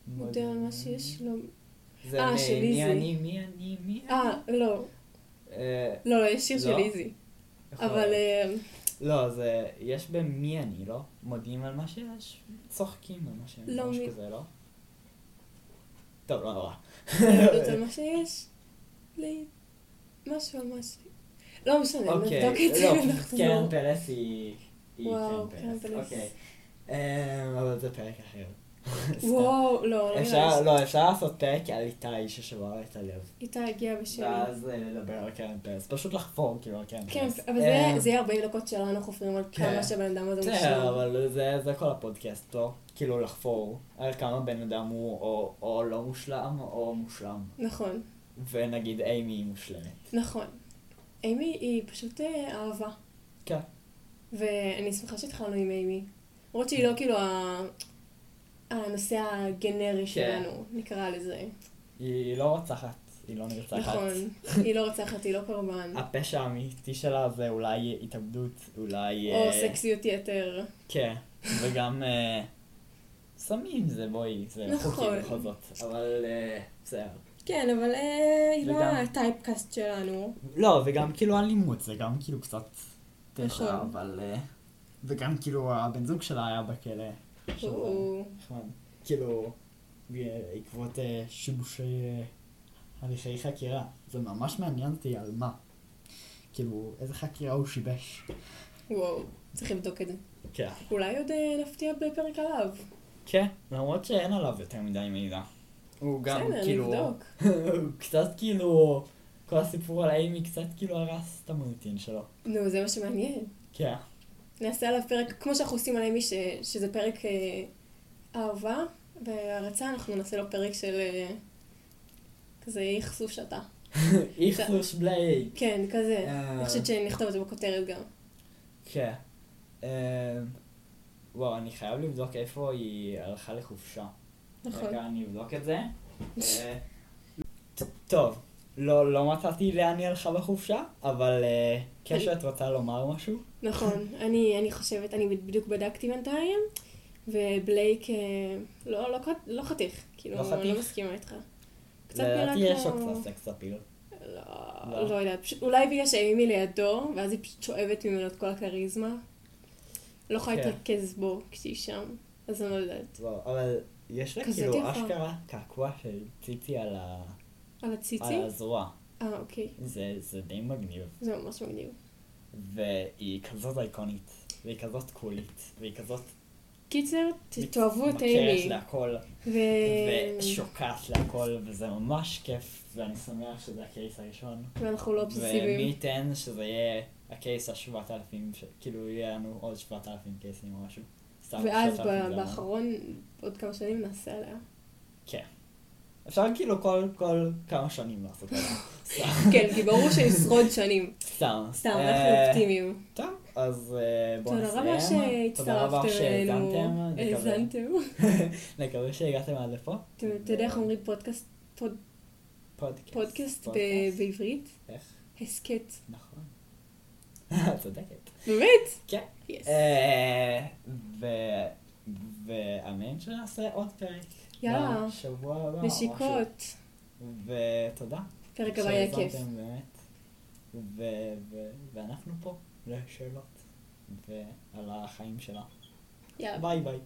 מודה על מה שיש לו... של איזי. מי אני, מי אני, מי אני? לא. לא, יש שיר של איזי. אבל... לא, זה... יש במי אני, לא? מודים על מה שיש, צוחקים על מה שיש, לא כזה, לא? טוב, לא נורא. מודות על מה שיש? משהו על מה שיש. לא משנה, נבדוק את זה ונחזור. קרן פלס היא... וואו, קרן פלס. אבל זה פרק אחר. וואו, לא, אפשר לעשות פרק על איתי ששברה את הלב. איתי הגיעה בשבילי. ואז לדבר על קרן פרס, פשוט לחפור כאילו על קרן פרס. כן, אבל זה יהיה 40 דקות שלנו חופרים על כמה שבן אדם הזה הוא שלו. כן, אבל זה כל הפודקאסט פה, כאילו לחפור על כמה בן אדם הוא או לא מושלם או מושלם. נכון. ונגיד אימי היא מושלמת. נכון. אימי היא פשוט אהבה. כן. ואני שמחה שהתחלנו עם אימי. למרות שהיא לא כאילו הנושא הגנרי שלנו, נקרא לזה. היא לא רוצחת, היא לא נרצחת. נכון, היא לא רוצחת, היא לא קורבן. הפשע האמיתי שלה זה אולי התאבדות, אולי... או סקסיות יתר. כן, וגם סמים זה בואי, זה חוקי בכל זאת, אבל בסדר. כן, אבל היא לא הטייפקאסט שלנו. לא, וגם כאילו אלימות, זה גם כאילו קצת פשע, אבל... וגם כאילו הבן זוג שלה היה בכלא. כאילו בעקבות שיבושי הליכי חקירה, זה ממש מעניין אותי על מה, כאילו איזה חקירה הוא שיבש. וואו, צריך לבדוק את זה. כן. אולי עוד נפתיע בפרק עליו. כן, למרות שאין עליו יותר מדי מידע. הוא גם כאילו, הוא קצת כאילו, כל הסיפור על אימי קצת כאילו הרס את המוניטין שלו. נו, זה מה שמעניין. כן. נעשה עליו פרק, כמו שאנחנו עושים על אימי, שזה פרק אהבה בהרצאה אנחנו נעשה לו פרק של כזה יחסוף שאתה. יחסוף בלייק. כן, כזה. אני חושבת שנכתוב את זה בכותרת גם. כן. וואו, אני חייב לבדוק איפה היא הלכה לחופשה. נכון. רגע, אני אבדוק את זה. טוב, לא מצאתי לאן היא הלכה בחופשה, אבל כשאת רוצה לומר משהו. נכון, אני חושבת, אני בדיוק בדקתי בינתיים, ובלייק לא חתיך, כאילו, לא מסכימה איתך. קצת נראה כמו... יש לו קצת פיל. לא יודעת, אולי בגלל שאימי לידו, ואז היא פשוט שואבת ממנו את כל הכריזמה. לא יכולה להתרכז בו כשהיא שם, אז אני לא יודעת. אבל יש לה כאילו אשכרה קעקוע של ציצי על ה... על הציצי? על הזרוע. אוקיי. זה די מגניב. זה ממש מגניב. והיא כזאת אייקונית, והיא כזאת קולית, והיא כזאת... קיצר, תאהבו את אימי. מקשרת להכל, ושוקעת להכל, וזה ממש כיף, ואני שמח שזה הקייס הראשון. ואנחנו לא אובססיביים. ומי ייתן שזה יהיה הקייס ה-7,000, כאילו יהיה לנו עוד 7,000 קייסים או משהו. ואז באחרון, עוד כמה שנים נעשה עליה. כן. אפשר כאילו כל כמה שנים לעשות עליה. כן, כי ברור שנשרוד שנים. סתם, אנחנו אופטימיים. טוב, אז בואו נסיים. תודה רבה שהצטרפתם. האזנתם. נקווה שהגעתם עד לפה. אתה יודע איך אומרים פודקאסט? פודקאסט בעברית? איך? הסקט. נכון. צודקת. באמת? כן. ואמן שנעשה עוד פרק. יאללה. שבוע הבא. נשיקות. ותודה. פרק הבא היה כיף. ואנחנו פה לשאלות. ועל החיים שלה. יאללה. ביי ביי.